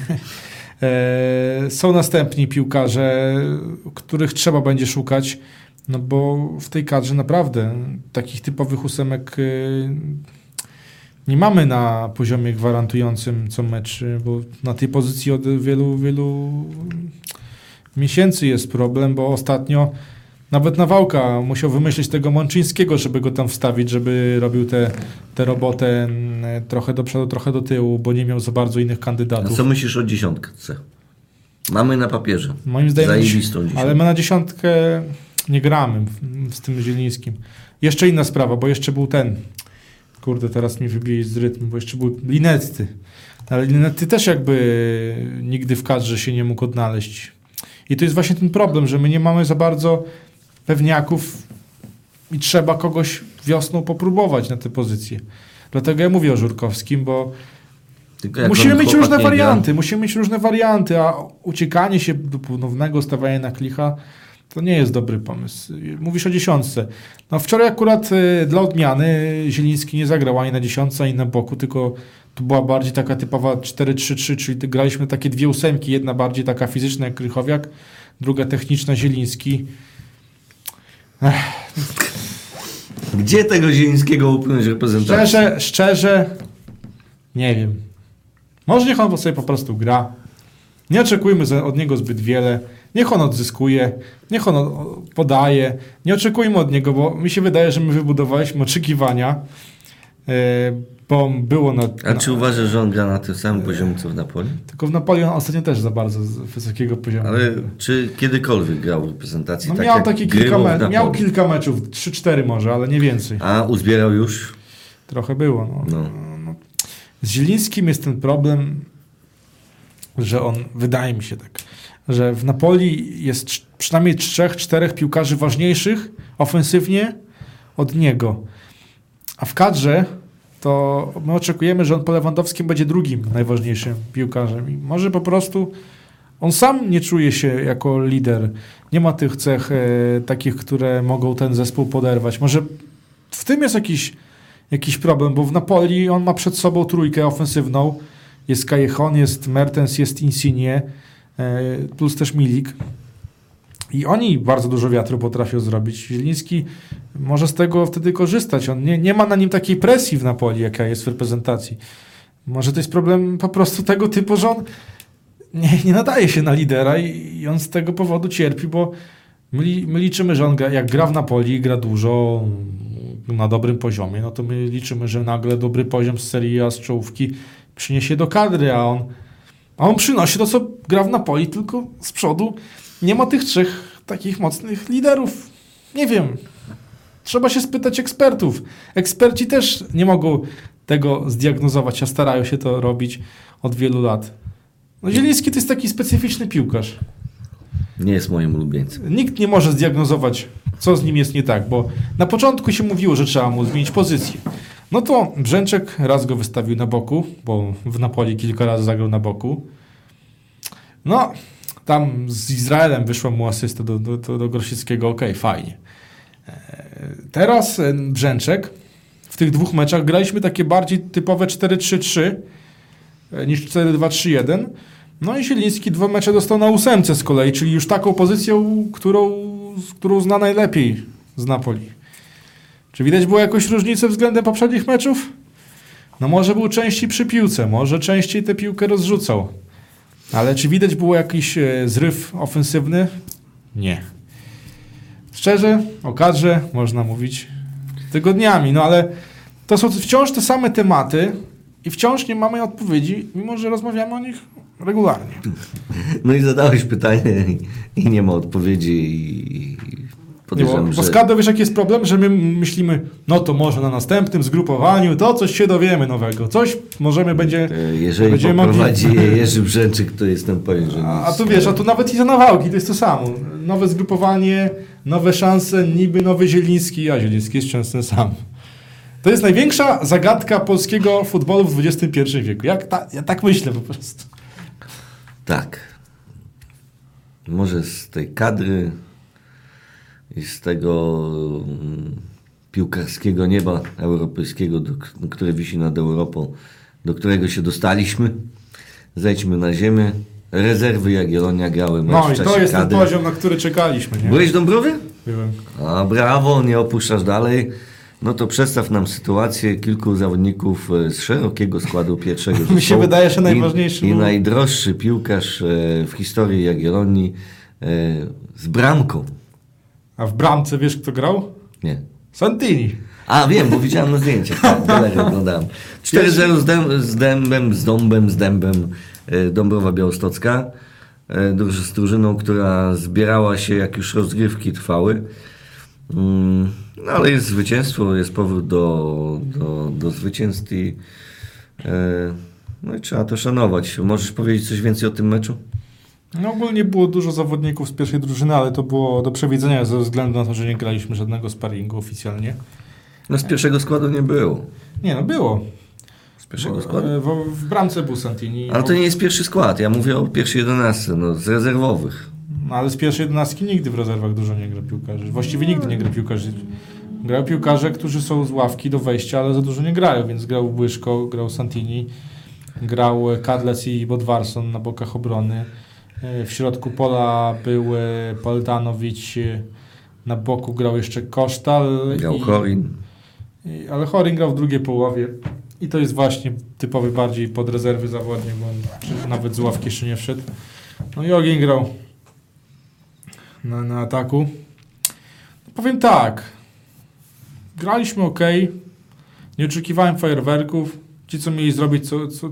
Są następni piłkarze, których trzeba będzie szukać, bo w tej kadrze naprawdę takich typowych ósemek nie mamy na poziomie gwarantującym co mecz, bo na tej pozycji od wielu, wielu miesięcy jest problem, bo ostatnio nawet Nawałka musiał wymyślić tego Mączyńskiego, żeby go tam wstawić, żeby robił tę robotę trochę do przodu, trochę do tyłu, bo nie miał za bardzo innych kandydatów. A co myślisz o dziesiątce? Mamy na papierze. Moim zdaniem zajebistą dziesiątkę. Ale my na dziesiątkę nie gramy z tym Zielińskim. Jeszcze inna sprawa, bo jeszcze był ten Kurde, teraz mnie wybili z rytmu, bo jeszcze był Linety. Ale Linety też jakby nigdy w kadrze się nie mógł odnaleźć. I to jest właśnie ten problem, że my nie mamy za bardzo pewniaków i trzeba kogoś wiosną popróbować na te pozycje. Dlatego ja mówię o Żurkowskim, bo musimy mieć różne warianty, a uciekanie się do ponownego stawiania na Klicha to nie jest dobry pomysł. Mówisz o dziesiątce. No wczoraj akurat dla odmiany Zieliński nie zagrał ani na dziesiątce, ani na boku, tylko to była bardziej taka typowa 4-3-3, czyli graliśmy takie dwie ósemki, jedna bardziej taka fizyczna jak Krychowiak, druga techniczna Zieliński. Gdzie tego Zielińskiego upłynąć reprezentację? Szczerze, nie wiem. Może niech on sobie po prostu gra. Nie oczekujmy od niego zbyt wiele. Niech on odzyskuje, niech on podaje. Nie oczekujmy od niego, bo mi się wydaje, że my wybudowaliśmy oczekiwania, bo było na... A czy uważasz, że on gra na tym samym poziomie, co w Napoli? Tylko w Napoli on ostatnio też za bardzo z wysokiego poziomu. Ale czy kiedykolwiek grał w reprezentacji? No tak miał takie miał kilka meczów, 3-4 może, ale nie więcej. A uzbierał już? Trochę było. No. Z Zielińskim jest ten problem, że on, wydaje mi się tak, że w Napoli jest przynajmniej 3-4 piłkarzy ważniejszych ofensywnie od niego. A w kadrze to my oczekujemy, że on po Lewandowskim będzie drugim najważniejszym piłkarzem. I może po prostu on sam nie czuje się jako lider. Nie ma tych cech takich, które mogą ten zespół poderwać. Może w tym jest jakiś problem, bo w Napoli on ma przed sobą trójkę ofensywną. Jest Callejon, jest Mertens, jest Insigne, plus też Milik. I oni bardzo dużo wiatru potrafią zrobić. Zieliński może z tego wtedy korzystać. On nie ma na nim takiej presji w Napoli, jaka jest w reprezentacji. Może to jest problem po prostu tego typu, że on nie nadaje się na lidera i on z tego powodu cierpi, bo my liczymy, że on jak gra w Napoli, gra dużo na dobrym poziomie, no to my liczymy, że nagle dobry poziom z Serie A, z czołówki przyniesie do kadry, a on przynosi to, co gra w Napoli, tylko z przodu nie ma tych trzech takich mocnych liderów. Nie wiem. Trzeba się spytać ekspertów. Eksperci też nie mogą tego zdiagnozować, a starają się to robić od wielu lat. No Zieliński to jest taki specyficzny piłkarz. Nie jest moim ulubieńcem. Nikt nie może zdiagnozować, co z nim jest nie tak, bo na początku się mówiło, że trzeba mu zmienić pozycję. No to Brzeczek raz go wystawił na boku, bo w Napoli kilka razy zagrał na boku. No... Tam z Izraelem wyszła mu asysta do Grosickiego. Okej, fajnie. Teraz Brzeczek. W tych dwóch meczach graliśmy takie bardziej typowe 4-3-3 niż 4-2-3-1. No i Zieliński dwa mecze dostał na ósemce z kolei, czyli już taką pozycją, którą zna najlepiej z Napoli. Czy widać było jakąś różnicę względem poprzednich meczów? No może był częściej przy piłce, może częściej tę piłkę rozrzucał. Ale czy widać było jakiś zryw ofensywny? Nie. Szczerze, o kadrze można mówić tygodniami, no ale to są wciąż te same tematy i wciąż nie mamy odpowiedzi, mimo że rozmawiamy o nich regularnie. No i zadałeś pytanie i nie ma odpowiedzi i podejrzewam, że... Bo z kadrą wiesz jaki jest problem, że my myślimy, no to może na następnym zgrupowaniu to coś się dowiemy nowego, coś możemy będzie... Jeżeli poprowadzi Jerzy Brzeczek, to jestem pewien, że... A tu wiesz, a tu nawet i za Nawałki, to jest to samo. Nowe zgrupowanie, nowe szanse, niby nowy Zieliński, a Zieliński jest często sam. To jest największa zagadka polskiego futbolu w XXI wieku. Ja tak myślę po prostu. Tak. Może z tej kadry... I z tego piłkarskiego nieba europejskiego, które wisi nad Europą, do którego się dostaliśmy. Zejdźmy na ziemię. Rezerwy Jagiellonia grały mecz w czasie kadry. No i to jest ten poziom, na który czekaliśmy. Nie? Byłeś w Dąbrowie? Byłem. A brawo, nie opuszczasz dalej. No to przedstaw nam sytuację kilku zawodników z szerokiego składu pierwszego zespołu. Mi się wydaje, że najważniejszy. I najdroższy piłkarz w historii Jagiellonii z bramką. A w bramce wiesz, kto grał? Nie. Santini. A wiem, bo widziałem na zdjęciach. Tak, oglądałem. 4-0 z dębem Dąbrowa Białostocka. Z drużyną, która zbierała się, jak już rozgrywki trwały. No ale jest zwycięstwo, jest powrót do zwycięstw i no i trzeba to szanować. Możesz powiedzieć coś więcej o tym meczu? No ogólnie było dużo zawodników z pierwszej drużyny, ale to było do przewidzenia ze względu na to, że nie graliśmy żadnego sparingu oficjalnie. No z pierwszego składu nie było. Nie, no było. Z pierwszego składu? W bramce był Santini. Ale to nie jest pierwszy skład, ja mówię o pierwszej 11, no z rezerwowych. No ale z pierwszej 11 nigdy w rezerwach dużo nie gra piłkarzy. Właściwie nigdy nie gra piłkarzy. Grają piłkarze, którzy są z ławki do wejścia, ale za dużo nie grają, więc grał Błyszko, grał Santini, grał Kadlec i Bodvarsson na bokach obrony. W środku pola był Poltanowicz, na boku grał jeszcze Kostal. Grał Chorin. Ale Chorin grał w drugiej połowie i to jest właśnie typowy bardziej pod rezerwy zawodnik, bo on nawet z ławki jeszcze nie wszedł. No i Ogień grał na ataku. No powiem tak, graliśmy ok, nie oczekiwałem fajerwerków, ci co mieli zrobić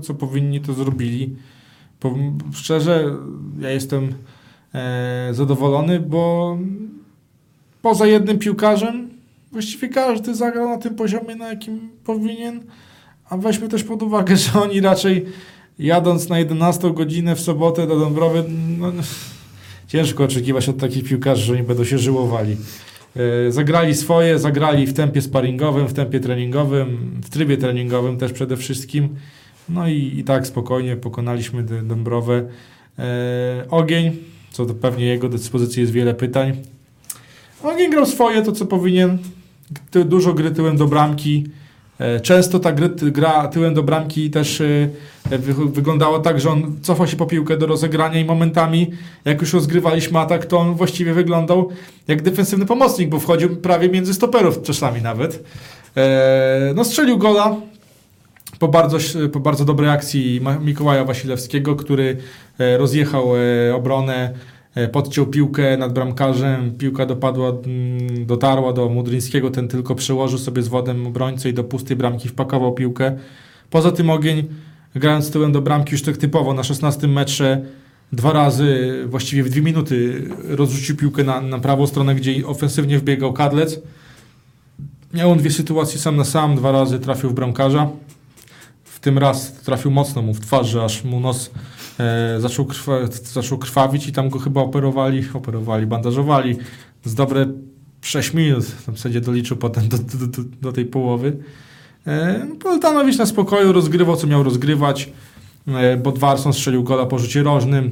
co powinni to zrobili. Szczerze, ja jestem zadowolony, bo poza jednym piłkarzem właściwie każdy zagrał na tym poziomie, na jakim powinien, a weźmy też pod uwagę, że oni raczej jadąc na 11 godzinę w sobotę do Dąbrowy, no, ciężko oczekiwać od takich piłkarzy, że oni będą się żyłowali. Zagrali swoje, zagrali w tempie sparingowym, w tempie treningowym, w trybie treningowym też przede wszystkim. No i tak spokojnie pokonaliśmy Dąbrowę. Ogień, co do pewnie jego dyspozycji jest wiele pytań. Ogień grał swoje, to co powinien. Dużo gry tyłem do bramki. Często ta gra tyłem do bramki też wyglądała tak, że on cofał się po piłkę do rozegrania i momentami, jak już rozgrywaliśmy atak, to on właściwie wyglądał jak defensywny pomocnik, bo wchodził prawie między stoperów czasami nawet. No strzelił gola. Po bardzo dobrej akcji Mikołaja Wasilewskiego, który rozjechał obronę, podciął piłkę nad bramkarzem, piłka dotarła do Mudryńskiego, ten tylko przełożył sobie z wodem obrońcę i do pustej bramki wpakował piłkę. Poza tym Ogień, grając tyłem do bramki już tak typowo, na 16 metrze 2 razy, właściwie w 2 minuty rozrzucił piłkę na prawą stronę, gdzie ofensywnie wbiegał Kadlec. Miał on 2 sytuacje sam na sam, 2 razy trafił w bramkarza. Tym raz trafił mocno mu w twarz, że aż mu nos zaczął krwawić i tam go chyba operowali, bandażowali z dobre 6 minut. Tam sędzia doliczył potem do tej połowy. Poltanowicz na spokoju rozgrywał, co miał rozgrywać. Bodvarsson strzelił gola po rzucie rożnym.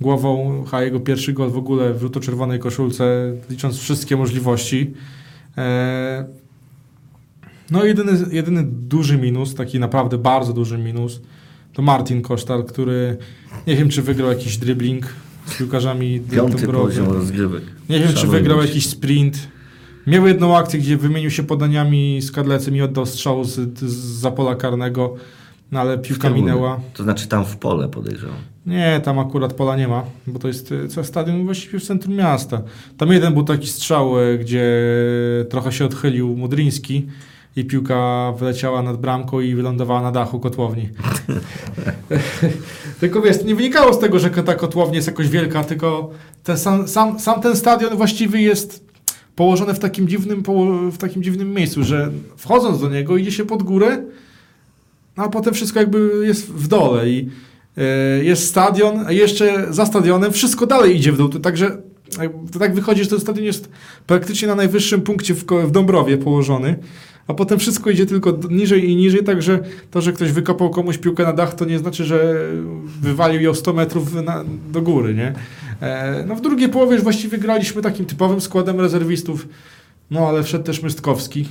Głową, jego pierwszy gol w ogóle w żółto-czerwonej koszulce, licząc wszystkie możliwości. No jedyny duży minus, taki naprawdę bardzo duży minus, to Martin Kostal, który nie wiem, czy wygrał jakiś dribbling z piłkarzami. 5. poziom rozgrywek. Nie wiem, czy wygrał jakiś sprint. Miał jedną akcję, gdzie wymienił się podaniami z Kadlecem i oddał strzał zza pola karnego, no ale piłka minęła. To znaczy tam w pole podejrzewam. Nie, tam akurat pola nie ma, bo to jest stadion właściwie w centrum miasta. Tam jeden był taki strzał, gdzie trochę się odchylił Mudryński i piłka wyleciała nad bramką i wylądowała na dachu kotłowni. Tylko wiesz, to nie wynikało z tego, że ta kotłownia jest jakoś wielka, tylko ten sam ten stadion właściwie jest położony w takim dziwnym miejscu, że wchodząc do niego idzie się pod górę, a potem wszystko jakby jest w dole i jest stadion, a jeszcze za stadionem wszystko dalej idzie w dół, także to tak wychodzi, że ten stadion jest praktycznie na najwyższym punkcie w Dąbrowie położony, a potem wszystko idzie tylko niżej i niżej, także to, że ktoś wykopał komuś piłkę na dach, to nie znaczy, że wywalił ją 100 metrów do góry, nie? No w drugiej połowie już właściwie graliśmy takim typowym składem rezerwistów, no ale wszedł też Mystkowski.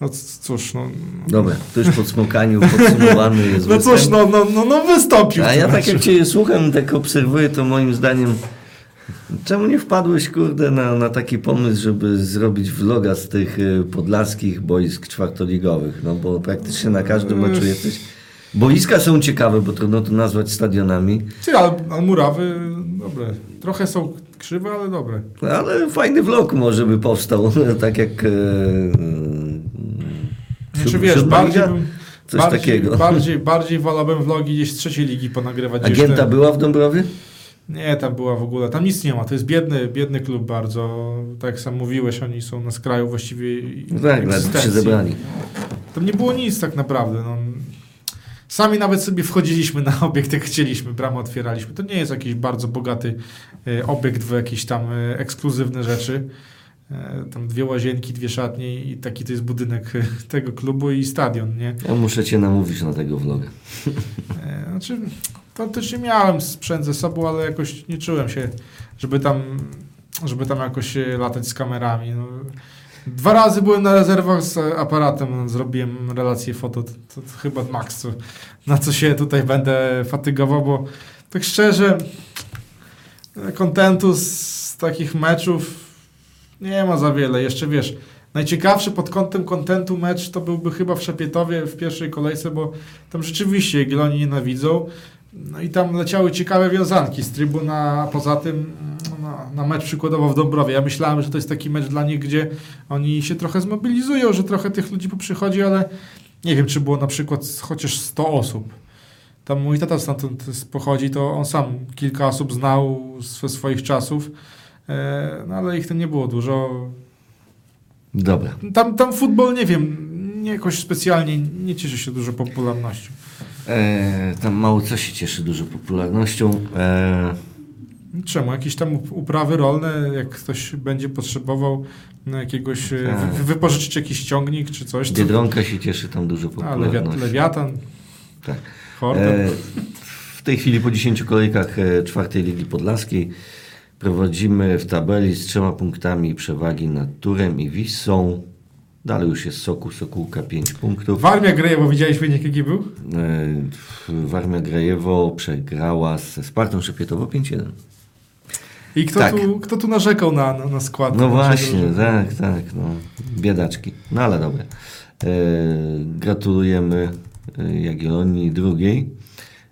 No cóż, no... Dobra, to już podsumowany jest. No cóż, no wystąpił. A ja tak jak cię słucham, tak obserwuję, to moim zdaniem... Czemu nie wpadłeś, kurde, na taki pomysł, żeby zrobić vloga z tych podlaskich boisk czwartoligowych? No bo praktycznie na każdym meczu jesteś... Boiska są ciekawe, bo trudno to nazwać stadionami. Ty, ale murawy dobre. Trochę są krzywe, ale dobre. Ale fajny vlog może by powstał, tak jak... Znaczy wiesz, bardziej wolałbym vlogi gdzieś z trzeciej ligi ponagrywać. Agenta była w Dąbrowie? Nie, tam była w ogóle, tam nic nie ma, to jest biedny klub bardzo, tak jak sam mówiłeś, oni są na skraju właściwie egzystencji. Tak, się zebrali. Tam nie było nic tak naprawdę, no. Sami nawet sobie wchodziliśmy na obiekt, jak chcieliśmy, bramę otwieraliśmy. To nie jest jakiś bardzo bogaty obiekt w jakieś tam ekskluzywne rzeczy. Tam dwie łazienki, dwie szatnie i taki to jest budynek tego klubu i stadion, nie? Ja muszę cię namówić na tego vloga. Znaczy, tam też nie miałem sprzęt ze sobą, ale jakoś nie czułem się, żeby tam jakoś latać z kamerami. No. 2 razy byłem na rezerwach z aparatem, zrobiłem relację foto, to chyba max, na co się tutaj będę fatygował, bo tak szczerze, kontentu z takich meczów nie ma za wiele. Jeszcze wiesz, najciekawszy pod kątem kontentu mecz to byłby chyba w Szepietowie w pierwszej kolejce, bo tam rzeczywiście Jagiellonii nienawidzą. No i tam leciały ciekawe wiązanki z trybuna, a poza tym na mecz przykładowo w Dąbrowie. Ja myślałem, że to jest taki mecz dla nich, gdzie oni się trochę zmobilizują, że trochę tych ludzi poprzychodzi, ale nie wiem, czy było na przykład chociaż 100 osób. Tam mój tata stamtąd pochodzi, to on sam kilka osób znał ze swoich czasów, no ale ich tam nie było dużo. Dobra. Tam futbol, nie wiem, jakoś specjalnie nie cieszy się dużo popularnością. Tam mało co się cieszy dużo popularnością. Czemu? Jakieś tam uprawy rolne, jak ktoś będzie potrzebował jakiegoś, wypożyczyć jakiś ciągnik czy coś. Biedronka się cieszy tam dużo popularnością. Lewiatan. Tak. W tej chwili po 10 kolejkach 4 Ligi Podlaskiej prowadzimy w tabeli z 3 punktami przewagi nad Turem i Wisą. Dalej już jest Sokółka 5 punktów. Warmia Grajewo, widziałeś wynik jaki był? Warmia Grajewo przegrała ze Spartą Szepietowo 5-1. I kto tu narzekał na skład? No właśnie, tak. No. Biedaczki. No ale dobra. Gratulujemy Jagiellonii drugiej.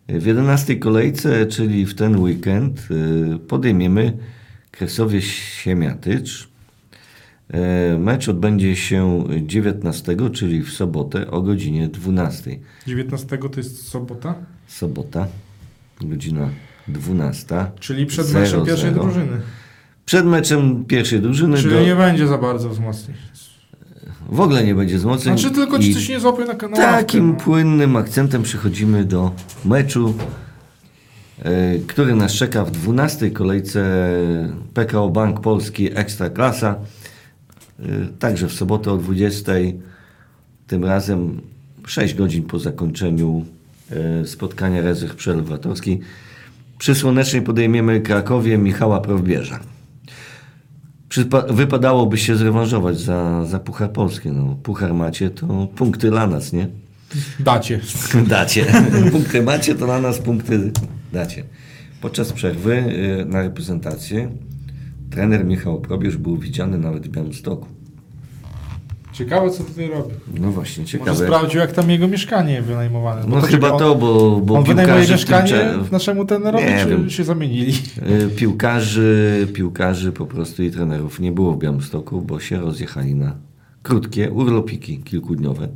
W 11 kolejce, czyli w ten weekend, podejmiemy Kresowie Siemiatycz. Mecz odbędzie się 19, czyli w sobotę o godzinie 12. 19 to jest sobota? Sobota, godzina 12. Czyli przed meczem pierwszej drużyny. Przed meczem pierwszej drużyny. Czyli nie będzie za bardzo wzmocnień. W ogóle nie będzie wzmocnień. Znaczy tylko ci coś nie złapie na kanale. Takim płynnym akcentem przechodzimy do meczu, który nas czeka w 12 kolejce PKO Bank Polski Ekstraklasa. Także w sobotę o 20:00, tym razem 6 godzin po zakończeniu spotkania rezerw Przelew Wartowski. Przy Słonecznej podejmiemy Krakowie Michała Prowbierza. Wypadałoby się zrewanżować za Puchar Polski. No, puchar macie, to punkty dla nas, nie? Dacie. Punkty macie, to dla nas punkty dacie. Podczas przerwy na reprezentację trener Michał Probierz był widziany nawet w Białymstoku. Ciekawe, co tutaj robi. No właśnie, ciekawe. Może sprawdził, jak tam jego mieszkanie wynajmowane. No chyba to, bo on wynajmuje mieszkanie naszemu trenerowi, czy się zamienili? Piłkarzy po prostu i trenerów nie było w Białymstoku, bo się rozjechali na krótkie urlopiki kilkudniowe.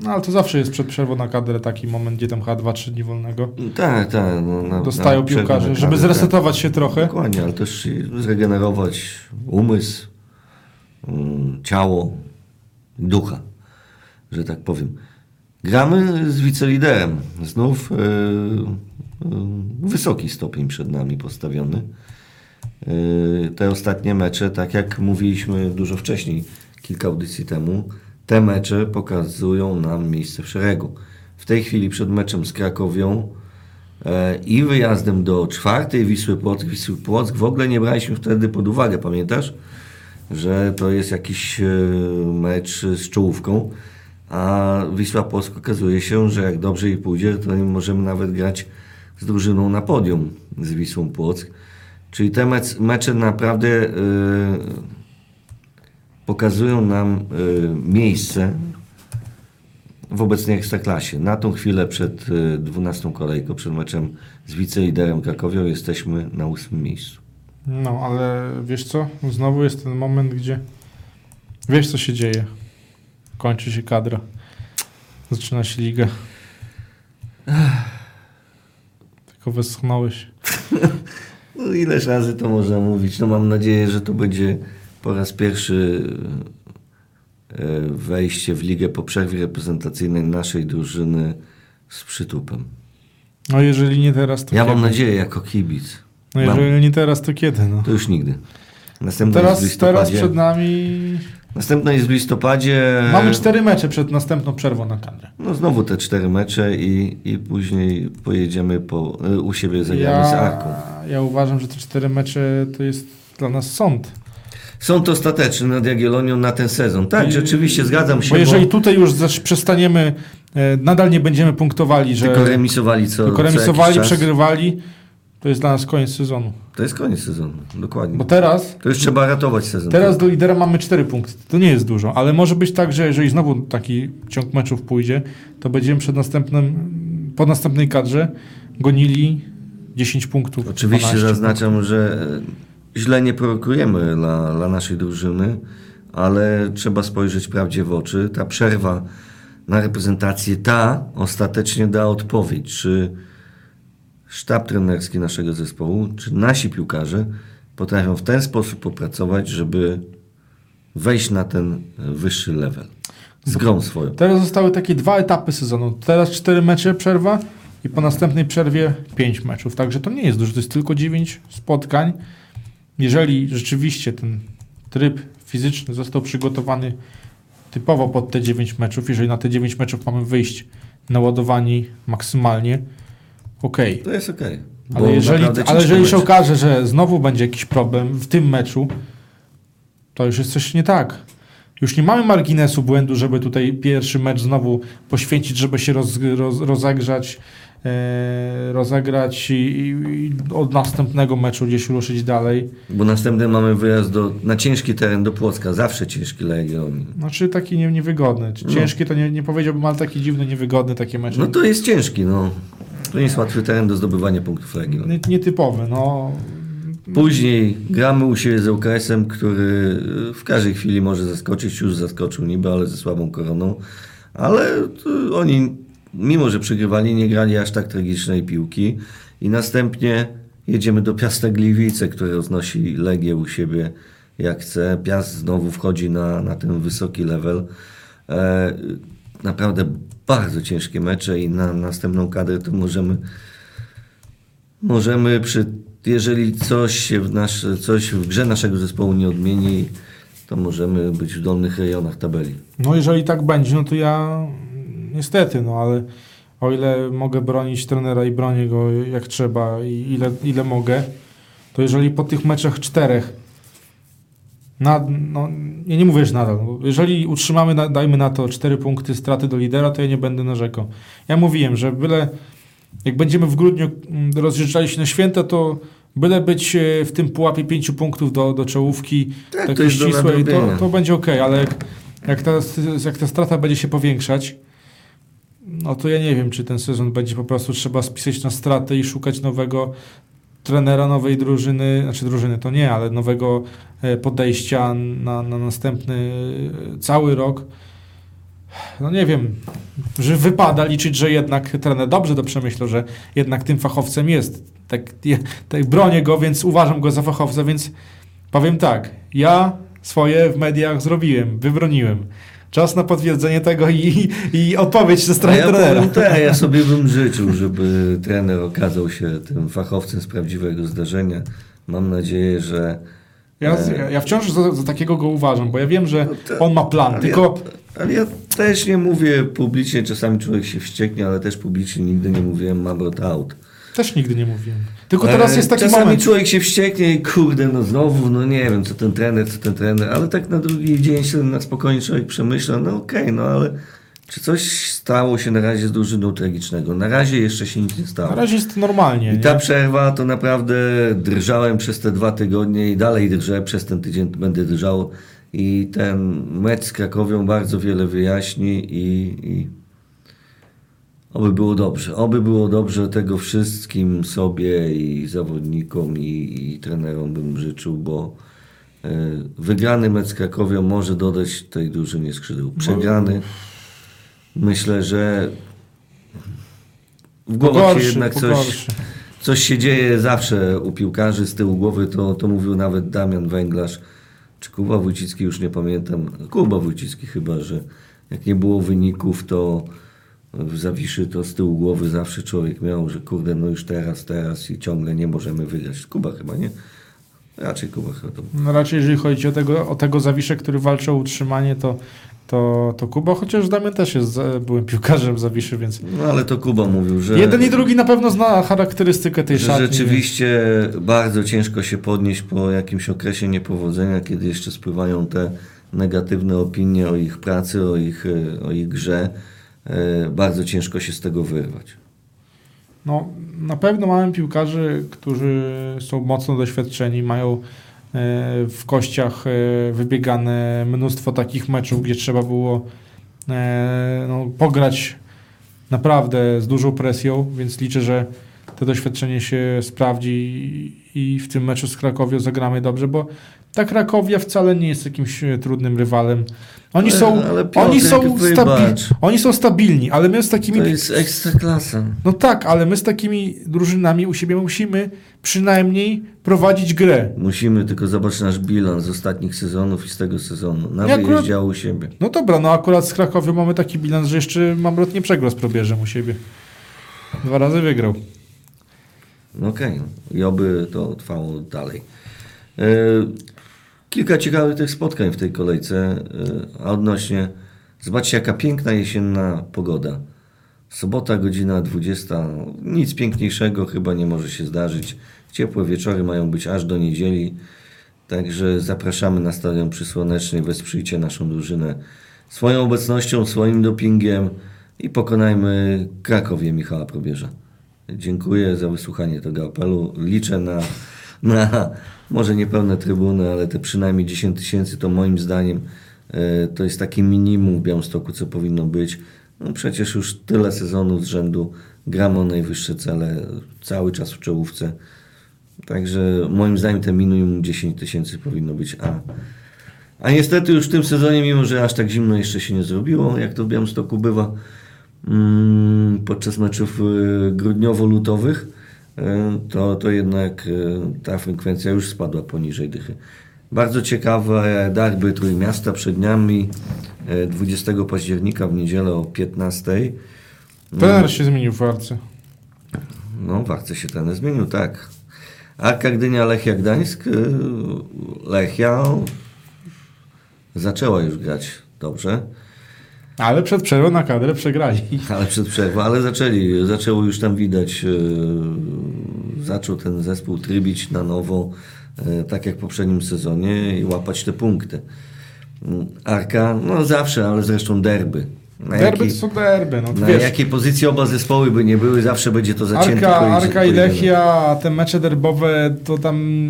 No ale to zawsze jest przed przerwą na kadrę taki moment, gdzie tam chyba 2-3 dni wolnego. Tak. No, dostają piłkarze, kadrę, żeby zresetować się trochę. Dokładnie, ale też zregenerować umysł, ciało, ducha, że tak powiem. Gramy z wiceliderem. Znów wysoki stopień przed nami postawiony. Te ostatnie mecze, tak jak mówiliśmy dużo wcześniej, kilka audycji temu, te mecze pokazują nam miejsce w szeregu. W tej chwili przed meczem z Krakowią i wyjazdem do 4 Wisły Płock w ogóle nie braliśmy wtedy pod uwagę, pamiętasz? Że to jest jakiś mecz z czołówką, a Wisła Płock okazuje się, że jak dobrze jej pójdzie, to możemy nawet grać z drużyną na podium z Wisłą Płock. Czyli te mecze naprawdę pokazują nam miejsce w obecnej Ekstraklasie. Na tą chwilę przed 12 kolejką, przed meczem z wiceliderem Krakowią jesteśmy na 8 miejscu. No, ale wiesz co? Znowu jest ten moment, gdzie wiesz, co się dzieje. Kończy się kadra. Zaczyna się liga. tylko wyschnąłeś. No ileż razy to można mówić. No mam nadzieję, że to będzie po raz pierwszy wejście w ligę po przerwie reprezentacyjnej naszej drużyny z przytupem. No jeżeli nie teraz, to ja kiedy? Mam nadzieję jako kibic. No jeżeli nie teraz, to kiedy? No. To już nigdy. Teraz przed nami... Następna jest w listopadzie. Mamy 4 mecze przed następną przerwą na kadrę. No znowu te 4 mecze i później pojedziemy u siebie, zagramy z Arką. Ja uważam, że te 4 mecze to jest dla nas sąd. Sąd ostateczny nad Jagiellonią na ten sezon. Tak, rzeczywiście, zgadzam się. Bo jeżeli tutaj już przestaniemy, nadal nie będziemy punktowali, że... Tylko remisowali, przegrywali. To jest dla nas koniec sezonu. To jest koniec sezonu, dokładnie. Bo teraz... To już trzeba ratować sezon. Teraz do lidera mamy 4 punkty. To nie jest dużo, ale może być tak, że jeżeli znowu taki ciąg meczów pójdzie, to będziemy po następnej kadrze gonili 10 punktów. Oczywiście 12. Zaznaczam, że źle nie prorokujemy dla naszej drużyny, ale trzeba spojrzeć prawdzie w oczy. Ta przerwa na reprezentację, ta ostatecznie da odpowiedź, czy sztab trenerski naszego zespołu, czy nasi piłkarze potrafią w ten sposób popracować, żeby wejść na ten wyższy level z grą swoją. Teraz zostały takie 2 etapy sezonu. Teraz 4 mecze przerwa i po następnej przerwie 5 meczów. Także to nie jest dużo, to jest tylko 9 spotkań. Jeżeli rzeczywiście ten tryb fizyczny został przygotowany typowo pod te 9 meczów, jeżeli na te 9 meczów mamy wyjść naładowani maksymalnie, okej. To jest okej. Ale jeżeli się okaże, że znowu będzie jakiś problem w tym meczu, to już jest coś nie tak. Już nie mamy marginesu błędu, żeby tutaj pierwszy mecz znowu poświęcić, żeby się rozegrać i od następnego meczu gdzieś ruszyć dalej. Bo następny mamy wyjazd na ciężki teren do Płocka. Zawsze ciężki dla Jagiellonii. Znaczy taki niewygodny. Ciężki to nie powiedziałbym, ale taki dziwny, niewygodny takie mecze. No to jest ciężki, no. To nie jest łatwy teren do zdobywania punktów Legii. Nietypowy, no. Później gramy u siebie z UKS-em, który w każdej chwili może zaskoczyć. Już zaskoczył niby, ale ze słabą koroną. Ale oni, mimo że przegrywali, nie grali aż tak tragicznej piłki. I następnie jedziemy do Piasta Gliwice, które roznosi Legię u siebie jak chce. Piast znowu wchodzi na ten wysoki level. Naprawdę bardzo ciężkie mecze i na następną kadrę to możemy jeżeli coś w grze naszego zespołu nie odmieni, to możemy być w dolnych rejonach tabeli. No jeżeli tak będzie, no to ja niestety, no ale o ile mogę bronić trenera i bronię go jak trzeba i ile mogę, to jeżeli po tych meczach 4 ja nie mówię, że nadal. Jeżeli utrzymamy, dajmy na to 4 punkty straty do lidera, to ja nie będę narzekał. Ja mówiłem, że jak będziemy w grudniu rozjeżdżali się na święta, to byle być w tym pułapie 5 punktów do czołówki, takiej ścisłej, to będzie okej, ale jak ta strata będzie się powiększać, no to ja nie wiem, czy ten sezon będzie po prostu trzeba spisać na straty i szukać nowego trenera, nowej drużyny, ale nowego podejścia na następny cały rok. No nie wiem, że wypada liczyć, że jednak trener dobrze to przemyślał, że jednak tym fachowcem jest. Tak bronię go, więc uważam go za fachowca, więc powiem tak, ja swoje w mediach zrobiłem, wybroniłem. Czas na potwierdzenie tego i odpowiedź ze strony trenera. Ja sobie bym życzył, żeby trener okazał się tym fachowcem z prawdziwego zdarzenia. Mam nadzieję, że... Ja wciąż za takiego go uważam, bo ja wiem, że on ma plan, tylko... Ale ja też nie mówię publicznie, czasami człowiek się wścieknie, ale też publicznie nigdy nie mówiłem "Mabrot out". Też nigdy nie mówiłem. Tylko teraz jest taki czasami moment. Człowiek się wścieknie i kurde, no znowu, no nie wiem, co ten trener, ale tak na drugi dzień się na spokojnie człowiek przemyśla, no okej, no ale czy coś stało się na razie z drużyną tragicznego? Na razie jeszcze się nic nie stało. Na razie jest normalnie. I ta przerwa to naprawdę drżałem przez te 2 tygodnie i dalej drżę, przez ten tydzień będę drżał i ten mecz z Krakowią bardzo wiele wyjaśni i Oby było dobrze, tego wszystkim sobie i zawodnikom i trenerom bym życzył, bo wygrany mecz z Krakowią może dodać tej drużynie skrzydeł. Przegrany, myślę, że w głowach się jednak coś coś się dzieje zawsze u piłkarzy z tyłu głowy, to mówił nawet Damian Węglarz, czy Kuba Wójcicki, już nie pamiętam, Kuba Wójcicki chyba, że jak nie było wyników, to w Zawiszy to z tyłu głowy zawsze człowiek miał, że kurde, no już teraz i ciągle nie możemy wygrać. Kuba chyba, nie? Raczej Kuba chyba to... No raczej jeżeli chodzi o tego Zawiszę, który walczy o utrzymanie, to Kuba, chociaż Damian też jest byłym piłkarzem Zawiszy, więc... No ale to Kuba mówił, że... Jeden i drugi na pewno zna charakterystykę tej szatni. Rzeczywiście bardzo ciężko się podnieść po jakimś okresie niepowodzenia, kiedy jeszcze spływają te negatywne opinie o ich pracy, o ich grze. Bardzo ciężko się z tego wyrwać. No, na pewno mamy piłkarzy, którzy są mocno doświadczeni, mają w kościach wybiegane mnóstwo takich meczów, gdzie trzeba było pograć naprawdę z dużą presją, więc liczę, że to doświadczenie się sprawdzi i w tym meczu z Krakowią zagramy dobrze, bo ta Krakowia wcale nie jest jakimś trudnym rywalem. Oni są stabilni, ale my z takimi... To jest ekstraklasa. No tak, ale my z takimi drużynami u siebie musimy przynajmniej prowadzić grę. Musimy, tylko zobacz nasz bilans z ostatnich sezonów i z tego sezonu. Na wyjeździe u siebie. No dobra, no akurat z Krakowią mamy taki bilans, że jeszcze Mamrot nie przegrał z Probierzem u siebie. 2 razy wygrał. Okej. I oby to trwało dalej. Kilka ciekawych tych spotkań w tej kolejce, a odnośnie, zobaczcie jaka piękna jesienna pogoda. Sobota, godzina 20, nic piękniejszego chyba nie może się zdarzyć. Ciepłe wieczory mają być aż do niedzieli, także zapraszamy na Stadion Przysłoneczny, wesprzyjcie naszą drużynę swoją obecnością, swoim dopingiem i pokonajmy Krakowie Michała Probierza. Dziękuję za wysłuchanie tego apelu, liczę na może niepełne trybuny, ale te przynajmniej 10 000 to moim zdaniem to jest takie minimum w Białymstoku, co powinno być. No przecież już tyle sezonów z rzędu gramy o najwyższe cele, cały czas w czołówce. Także moim zdaniem te minimum 10 000 powinno być. A niestety już w tym sezonie, mimo że aż tak zimno jeszcze się nie zrobiło, jak to w Białymstoku bywa podczas meczów grudniowo-lutowych, to jednak ta frekwencja już spadła poniżej dychy. Bardzo ciekawe derby Trójmiasta przed nami 20 października w niedzielę o 15:00. Trener się zmienił w Warce. No, w Warce się trener zmienił, tak. Arka Gdynia, Lechia Gdańsk. Lechia zaczęła już grać dobrze. Ale przed przerwą na kadrę przegrali. Ale zaczęło już tam widać, zaczął ten zespół trybić na nowo, tak jak w poprzednim sezonie i łapać te punkty. Arka, no zawsze, ale zresztą derby. Derby to są derby. No, na jakiej pozycji oba zespoły by nie były, zawsze będzie to zacięte. Arka i Lechia, te mecze derbowe, to tam...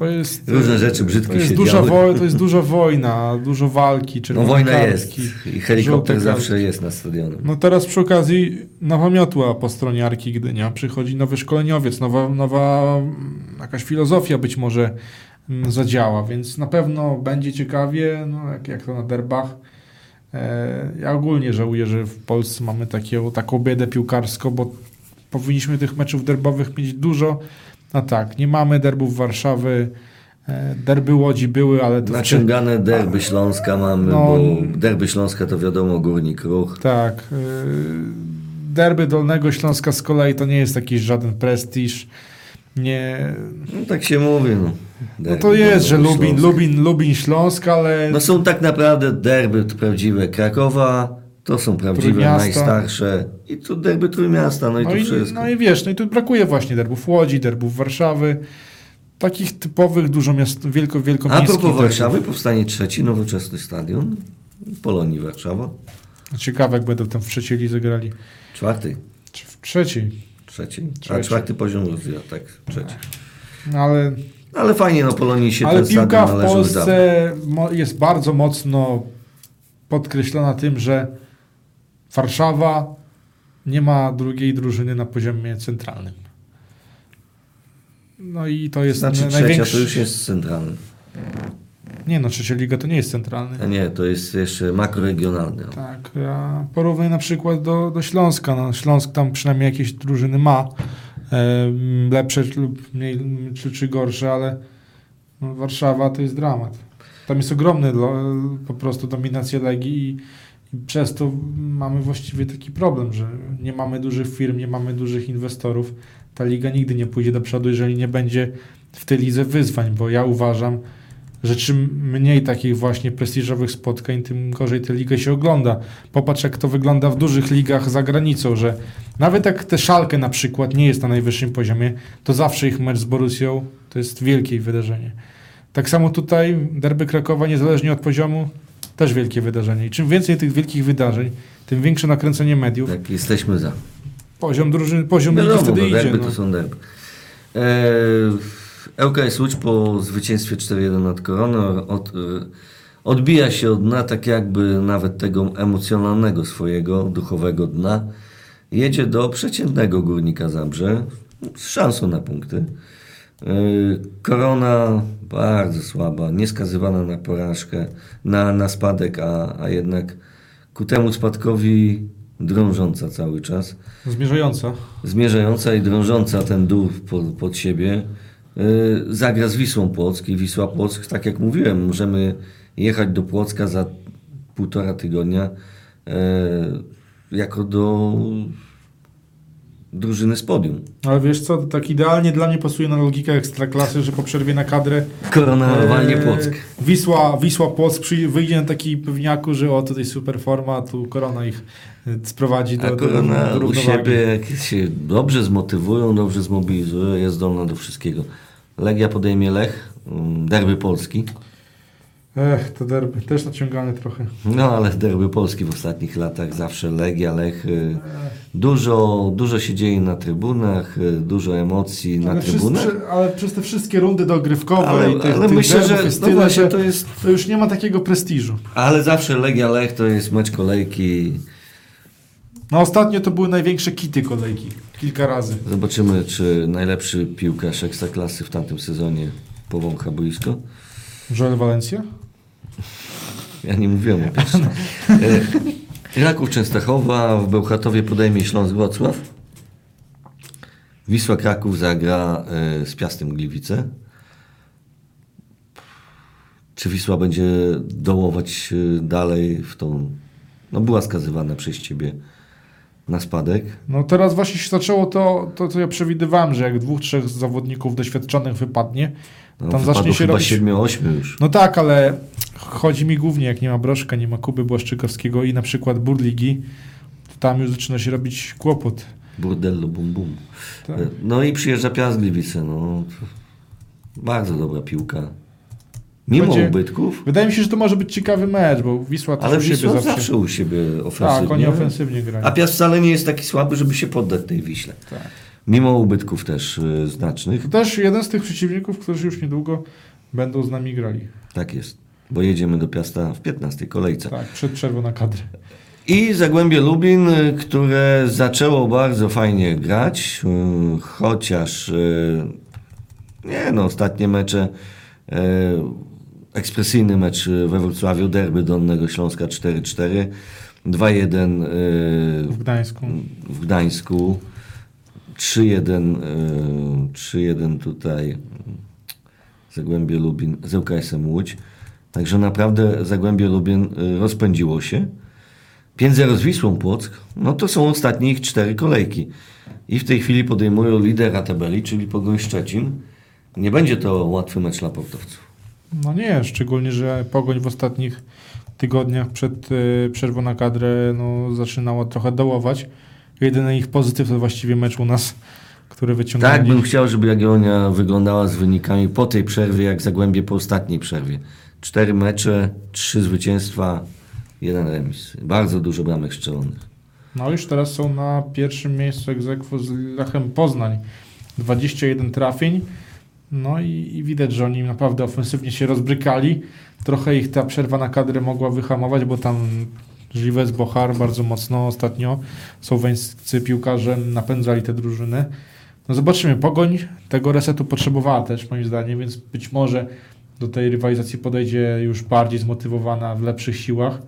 To jest, różne rzeczy brzydkie się działy. To jest duża wojna, dużo walki. No wojna kartki, jest i helikopter zawsze jest na stadionie. No teraz przy okazji napamiotła po stronie Arki Gdynia. Przychodzi nowy szkoleniowiec, nowa jakaś filozofia być może zadziała, więc na pewno będzie ciekawie, no, jak to na derbach. Ja ogólnie żałuję, że w Polsce mamy taką biedę piłkarską, bo powinniśmy tych meczów derbowych mieć dużo. No tak, nie mamy derbów Warszawy, derby Łodzi były, ale... To naciągane derby Śląska mamy, no, bo derby Śląska to wiadomo Górnik Ruch. Tak, derby Dolnego Śląska z kolei to nie jest jakiś żaden prestiż, nie... No tak się mówi, no. Derby, no to jest, że Lubin Śląsk, ale... No są tak naprawdę derby prawdziwe Krakowa... To są prawdziwe, Trójmiasta. Najstarsze i to derby Trójmiasta, no i to wszystko. No i wiesz, no i tu brakuje właśnie derbów Łodzi, derbów Warszawy, takich typowych wielkomiejskich. A propos Warszawy powstanie trzeci nowoczesny stadion Polonii Warszawa. Ciekawe, jak będą tam w trzeciej lidze grali. Czwarty. Czy w trzeciej? A czwarty poziom rozwija, tak, trzeci. No ale fajnie, no Polonii się ten stadion należy. Ale piłka w Polsce jest bardzo mocno podkreślona tym, że Warszawa nie ma drugiej drużyny na poziomie centralnym. No i to jest największy... Znaczy trzecia to już jest centralny. Nie, trzecia liga to nie jest centralny. A nie, to jest jeszcze makroregionalny. Tak, ja porównuję na przykład do Śląska. No, Śląsk tam przynajmniej jakieś drużyny ma lepsze lub mniej, czy gorsze, ale no, Warszawa to jest dramat. Tam jest ogromny po prostu dominacja Legii i przez to mamy właściwie taki problem, że nie mamy dużych firm, nie mamy dużych inwestorów. Ta liga nigdy nie pójdzie do przodu, jeżeli nie będzie w tej lidze wyzwań, bo ja uważam, że czym mniej takich właśnie prestiżowych spotkań, tym gorzej tę ligę się ogląda. Popatrz, jak to wygląda w dużych ligach za granicą, że nawet jak te Schalke na przykład nie jest na najwyższym poziomie, to zawsze ich mecz z Borussią to jest wielkie wydarzenie. Tak samo tutaj derby Krakowa, niezależnie od poziomu, też wielkie wydarzenie. I czym więcej tych wielkich wydarzeń, tym większe nakręcenie mediów. Tak, jesteśmy za. Poziom drużyny, poziom ligi wtedy idzie. Derby to są derby. ŁKS Łódź po zwycięstwie 4-1 nad Koroną odbija się od dna, tak jakby nawet tego emocjonalnego swojego duchowego dna. Jedzie do przeciętnego Górnika Zabrze z szansą na punkty. Korona bardzo słaba, nieskazywana na porażkę, na spadek, a jednak ku temu spadkowi drążąca cały czas. Zmierzająca i drążąca ten dół pod siebie. Zagra z Wisłą Płock i Wisła Płock, tak jak mówiłem, możemy jechać do Płocka za 1,5 tygodnia jako do drużyny z podium. Ale wiesz co, tak idealnie dla mnie pasuje na logikę Ekstraklasy, że po przerwie na kadrę Korona walnie Płock. Wisła Płock wyjdzie na taki pewniaku, że o, tutaj super forma, tu Korona ich sprowadzi do Korona do u siebie, jak się dobrze zmotywują, dobrze zmobilizują, jest zdolna do wszystkiego. Legia podejmie Lech, derby Polski. To derby, też naciągane trochę. No ale derby Polski w ostatnich latach zawsze Legia, Lech. Dużo się dzieje na trybunach, dużo emocji ale na trybunach. Ale przez te wszystkie rundy dogrywkowe i tych myślę, że no właśnie, to już nie ma takiego prestiżu. Ale zawsze Legia, Lech to jest mecz kolejki. No ostatnio to były największe kity kolejki. Kilka razy. Zobaczymy, czy najlepszy piłkarz Ekstraklasy w tamtym sezonie powącha boisko. Joel Valencia? Ja nie mówiłem o pierwszym. Raków Częstochowa, w Bełchatowie podejmie Śląsk Wrocław. Wisła Kraków zagra z Piastem Gliwice. Czy Wisła będzie dołować dalej w tą... No była skazywana przez ciebie na spadek. No teraz właśnie się zaczęło to, co ja przewidywałem, że jak 2-3 zawodników doświadczonych wypadnie, no, tam zacznie się robić... 7-8 już. No tak, ale chodzi mi głównie, jak nie ma Broszka, nie ma Kuby Błaszczykowskiego i na przykład Burligi, to tam już zaczyna się robić kłopot. Burdello bum bum. Tak. No i przyjeżdża Piast Gliwice, no. Bardzo dobra piłka. Mimo ubytków. Wydaje mi się, że to może być ciekawy mecz, bo Wisła też u siebie zawsze u siebie ofensywnie. Tak, oni ofensywnie grają. A Piast wcale nie jest taki słaby, żeby się poddać tej Wiśle. Tak. Mimo ubytków też znacznych. To też jeden z tych przeciwników, którzy już niedługo będą z nami grali. Tak jest, bo jedziemy do Piasta w 15. kolejce. Tak, przed przerwą na kadrę. I Zagłębie Lubin, które zaczęło bardzo fajnie grać, chociaż ostatnie mecze, ekspresyjny mecz we Wrocławiu, derby Dolnego Śląska 4-4, 2-1 w Gdańsku. 3-1 tutaj Zagłębie Lubin z ŁKS-em Łódź. Także naprawdę Zagłębie Lubin rozpędziło się. 5-0 z Wisłą Płock. No to są ostatnie ich 4 kolejki. I w tej chwili podejmują lidera tabeli, czyli Pogoń Szczecin. Nie będzie to łatwy mecz dla portowców. No nie, szczególnie, że Pogoń w ostatnich tygodniach przed przerwą na kadrę zaczynała trochę dołować. Jedyny ich pozytyw to właściwie mecz u nas, który wyciągnął. Tak, bym chciał, żeby Jagiellonia wyglądała z wynikami po tej przerwie, jak Zagłębie po ostatniej przerwie. 4 mecze, 3 zwycięstwa, 1 remis. Bardzo dużo bramek strzelonych. No już teraz są na pierwszym miejscu ex aequo z Lechem Poznań. 21 trafień. No i widać, że oni naprawdę ofensywnie się rozbrykali. Trochę ich ta przerwa na kadrę mogła wyhamować, bo tam... Żliwec, Bochar bardzo mocno ostatnio słoweńscy piłkarze napędzali te drużyny. No zobaczymy, Pogoń tego resetu potrzebowała też moim zdaniem, więc być może do tej rywalizacji podejdzie już bardziej zmotywowana, w lepszych siłach.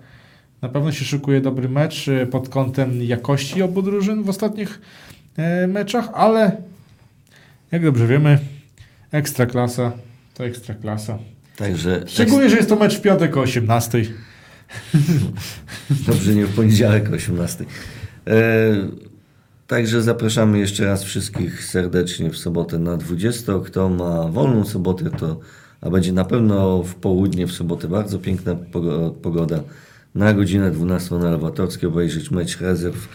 Na pewno się szykuje dobry mecz pod kątem jakości obu drużyn w ostatnich meczach, ale jak dobrze wiemy, ekstraklasa to ekstraklasa. Także szczególnie, że jest to mecz w piątek o 18:00. Dobrze, nie w poniedziałek o 18:00. Także zapraszamy jeszcze raz wszystkich serdecznie w sobotę na 20:00. Kto ma wolną sobotę, to a będzie na pewno w południe w sobotę bardzo piękna pogoda. Na godzinę 12:00 na Lewatorskie obejrzeć mecz rezerw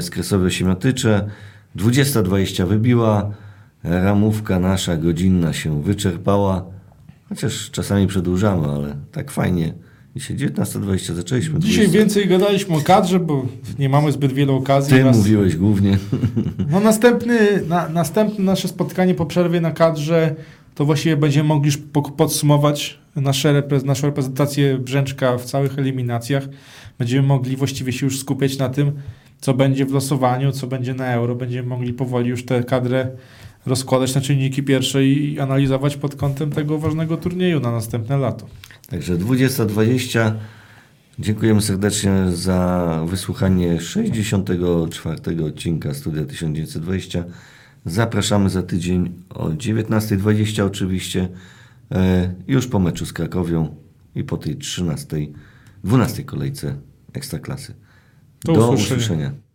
z Kresowe Siemiotycze. 20:20 wybiła. Ramówka nasza godzinna się wyczerpała. Chociaż czasami przedłużamy, ale tak fajnie. Dzisiaj 19:20 zaczęliśmy. Dzisiaj 20. Więcej gadaliśmy o kadrze, bo nie mamy zbyt wielu okazji. Ty mówiłeś głównie. No następne nasze spotkanie po przerwie na kadrze to właściwie będziemy mogli już podsumować naszą reprezentację Brzęczka w całych eliminacjach. Będziemy mogli właściwie się już skupiać na tym, co będzie w losowaniu, co będzie na Euro. Będziemy mogli powoli już tę kadrę rozkładać na czynniki pierwsze i analizować pod kątem tego ważnego turnieju na następne lato. Także 20:20. Dziękujemy serdecznie za wysłuchanie 64. odcinka Studia 1920. Zapraszamy za tydzień o 19:20 oczywiście, już po meczu z Krakowią i po tej 12 kolejce Ekstraklasy. Do usłyszenia.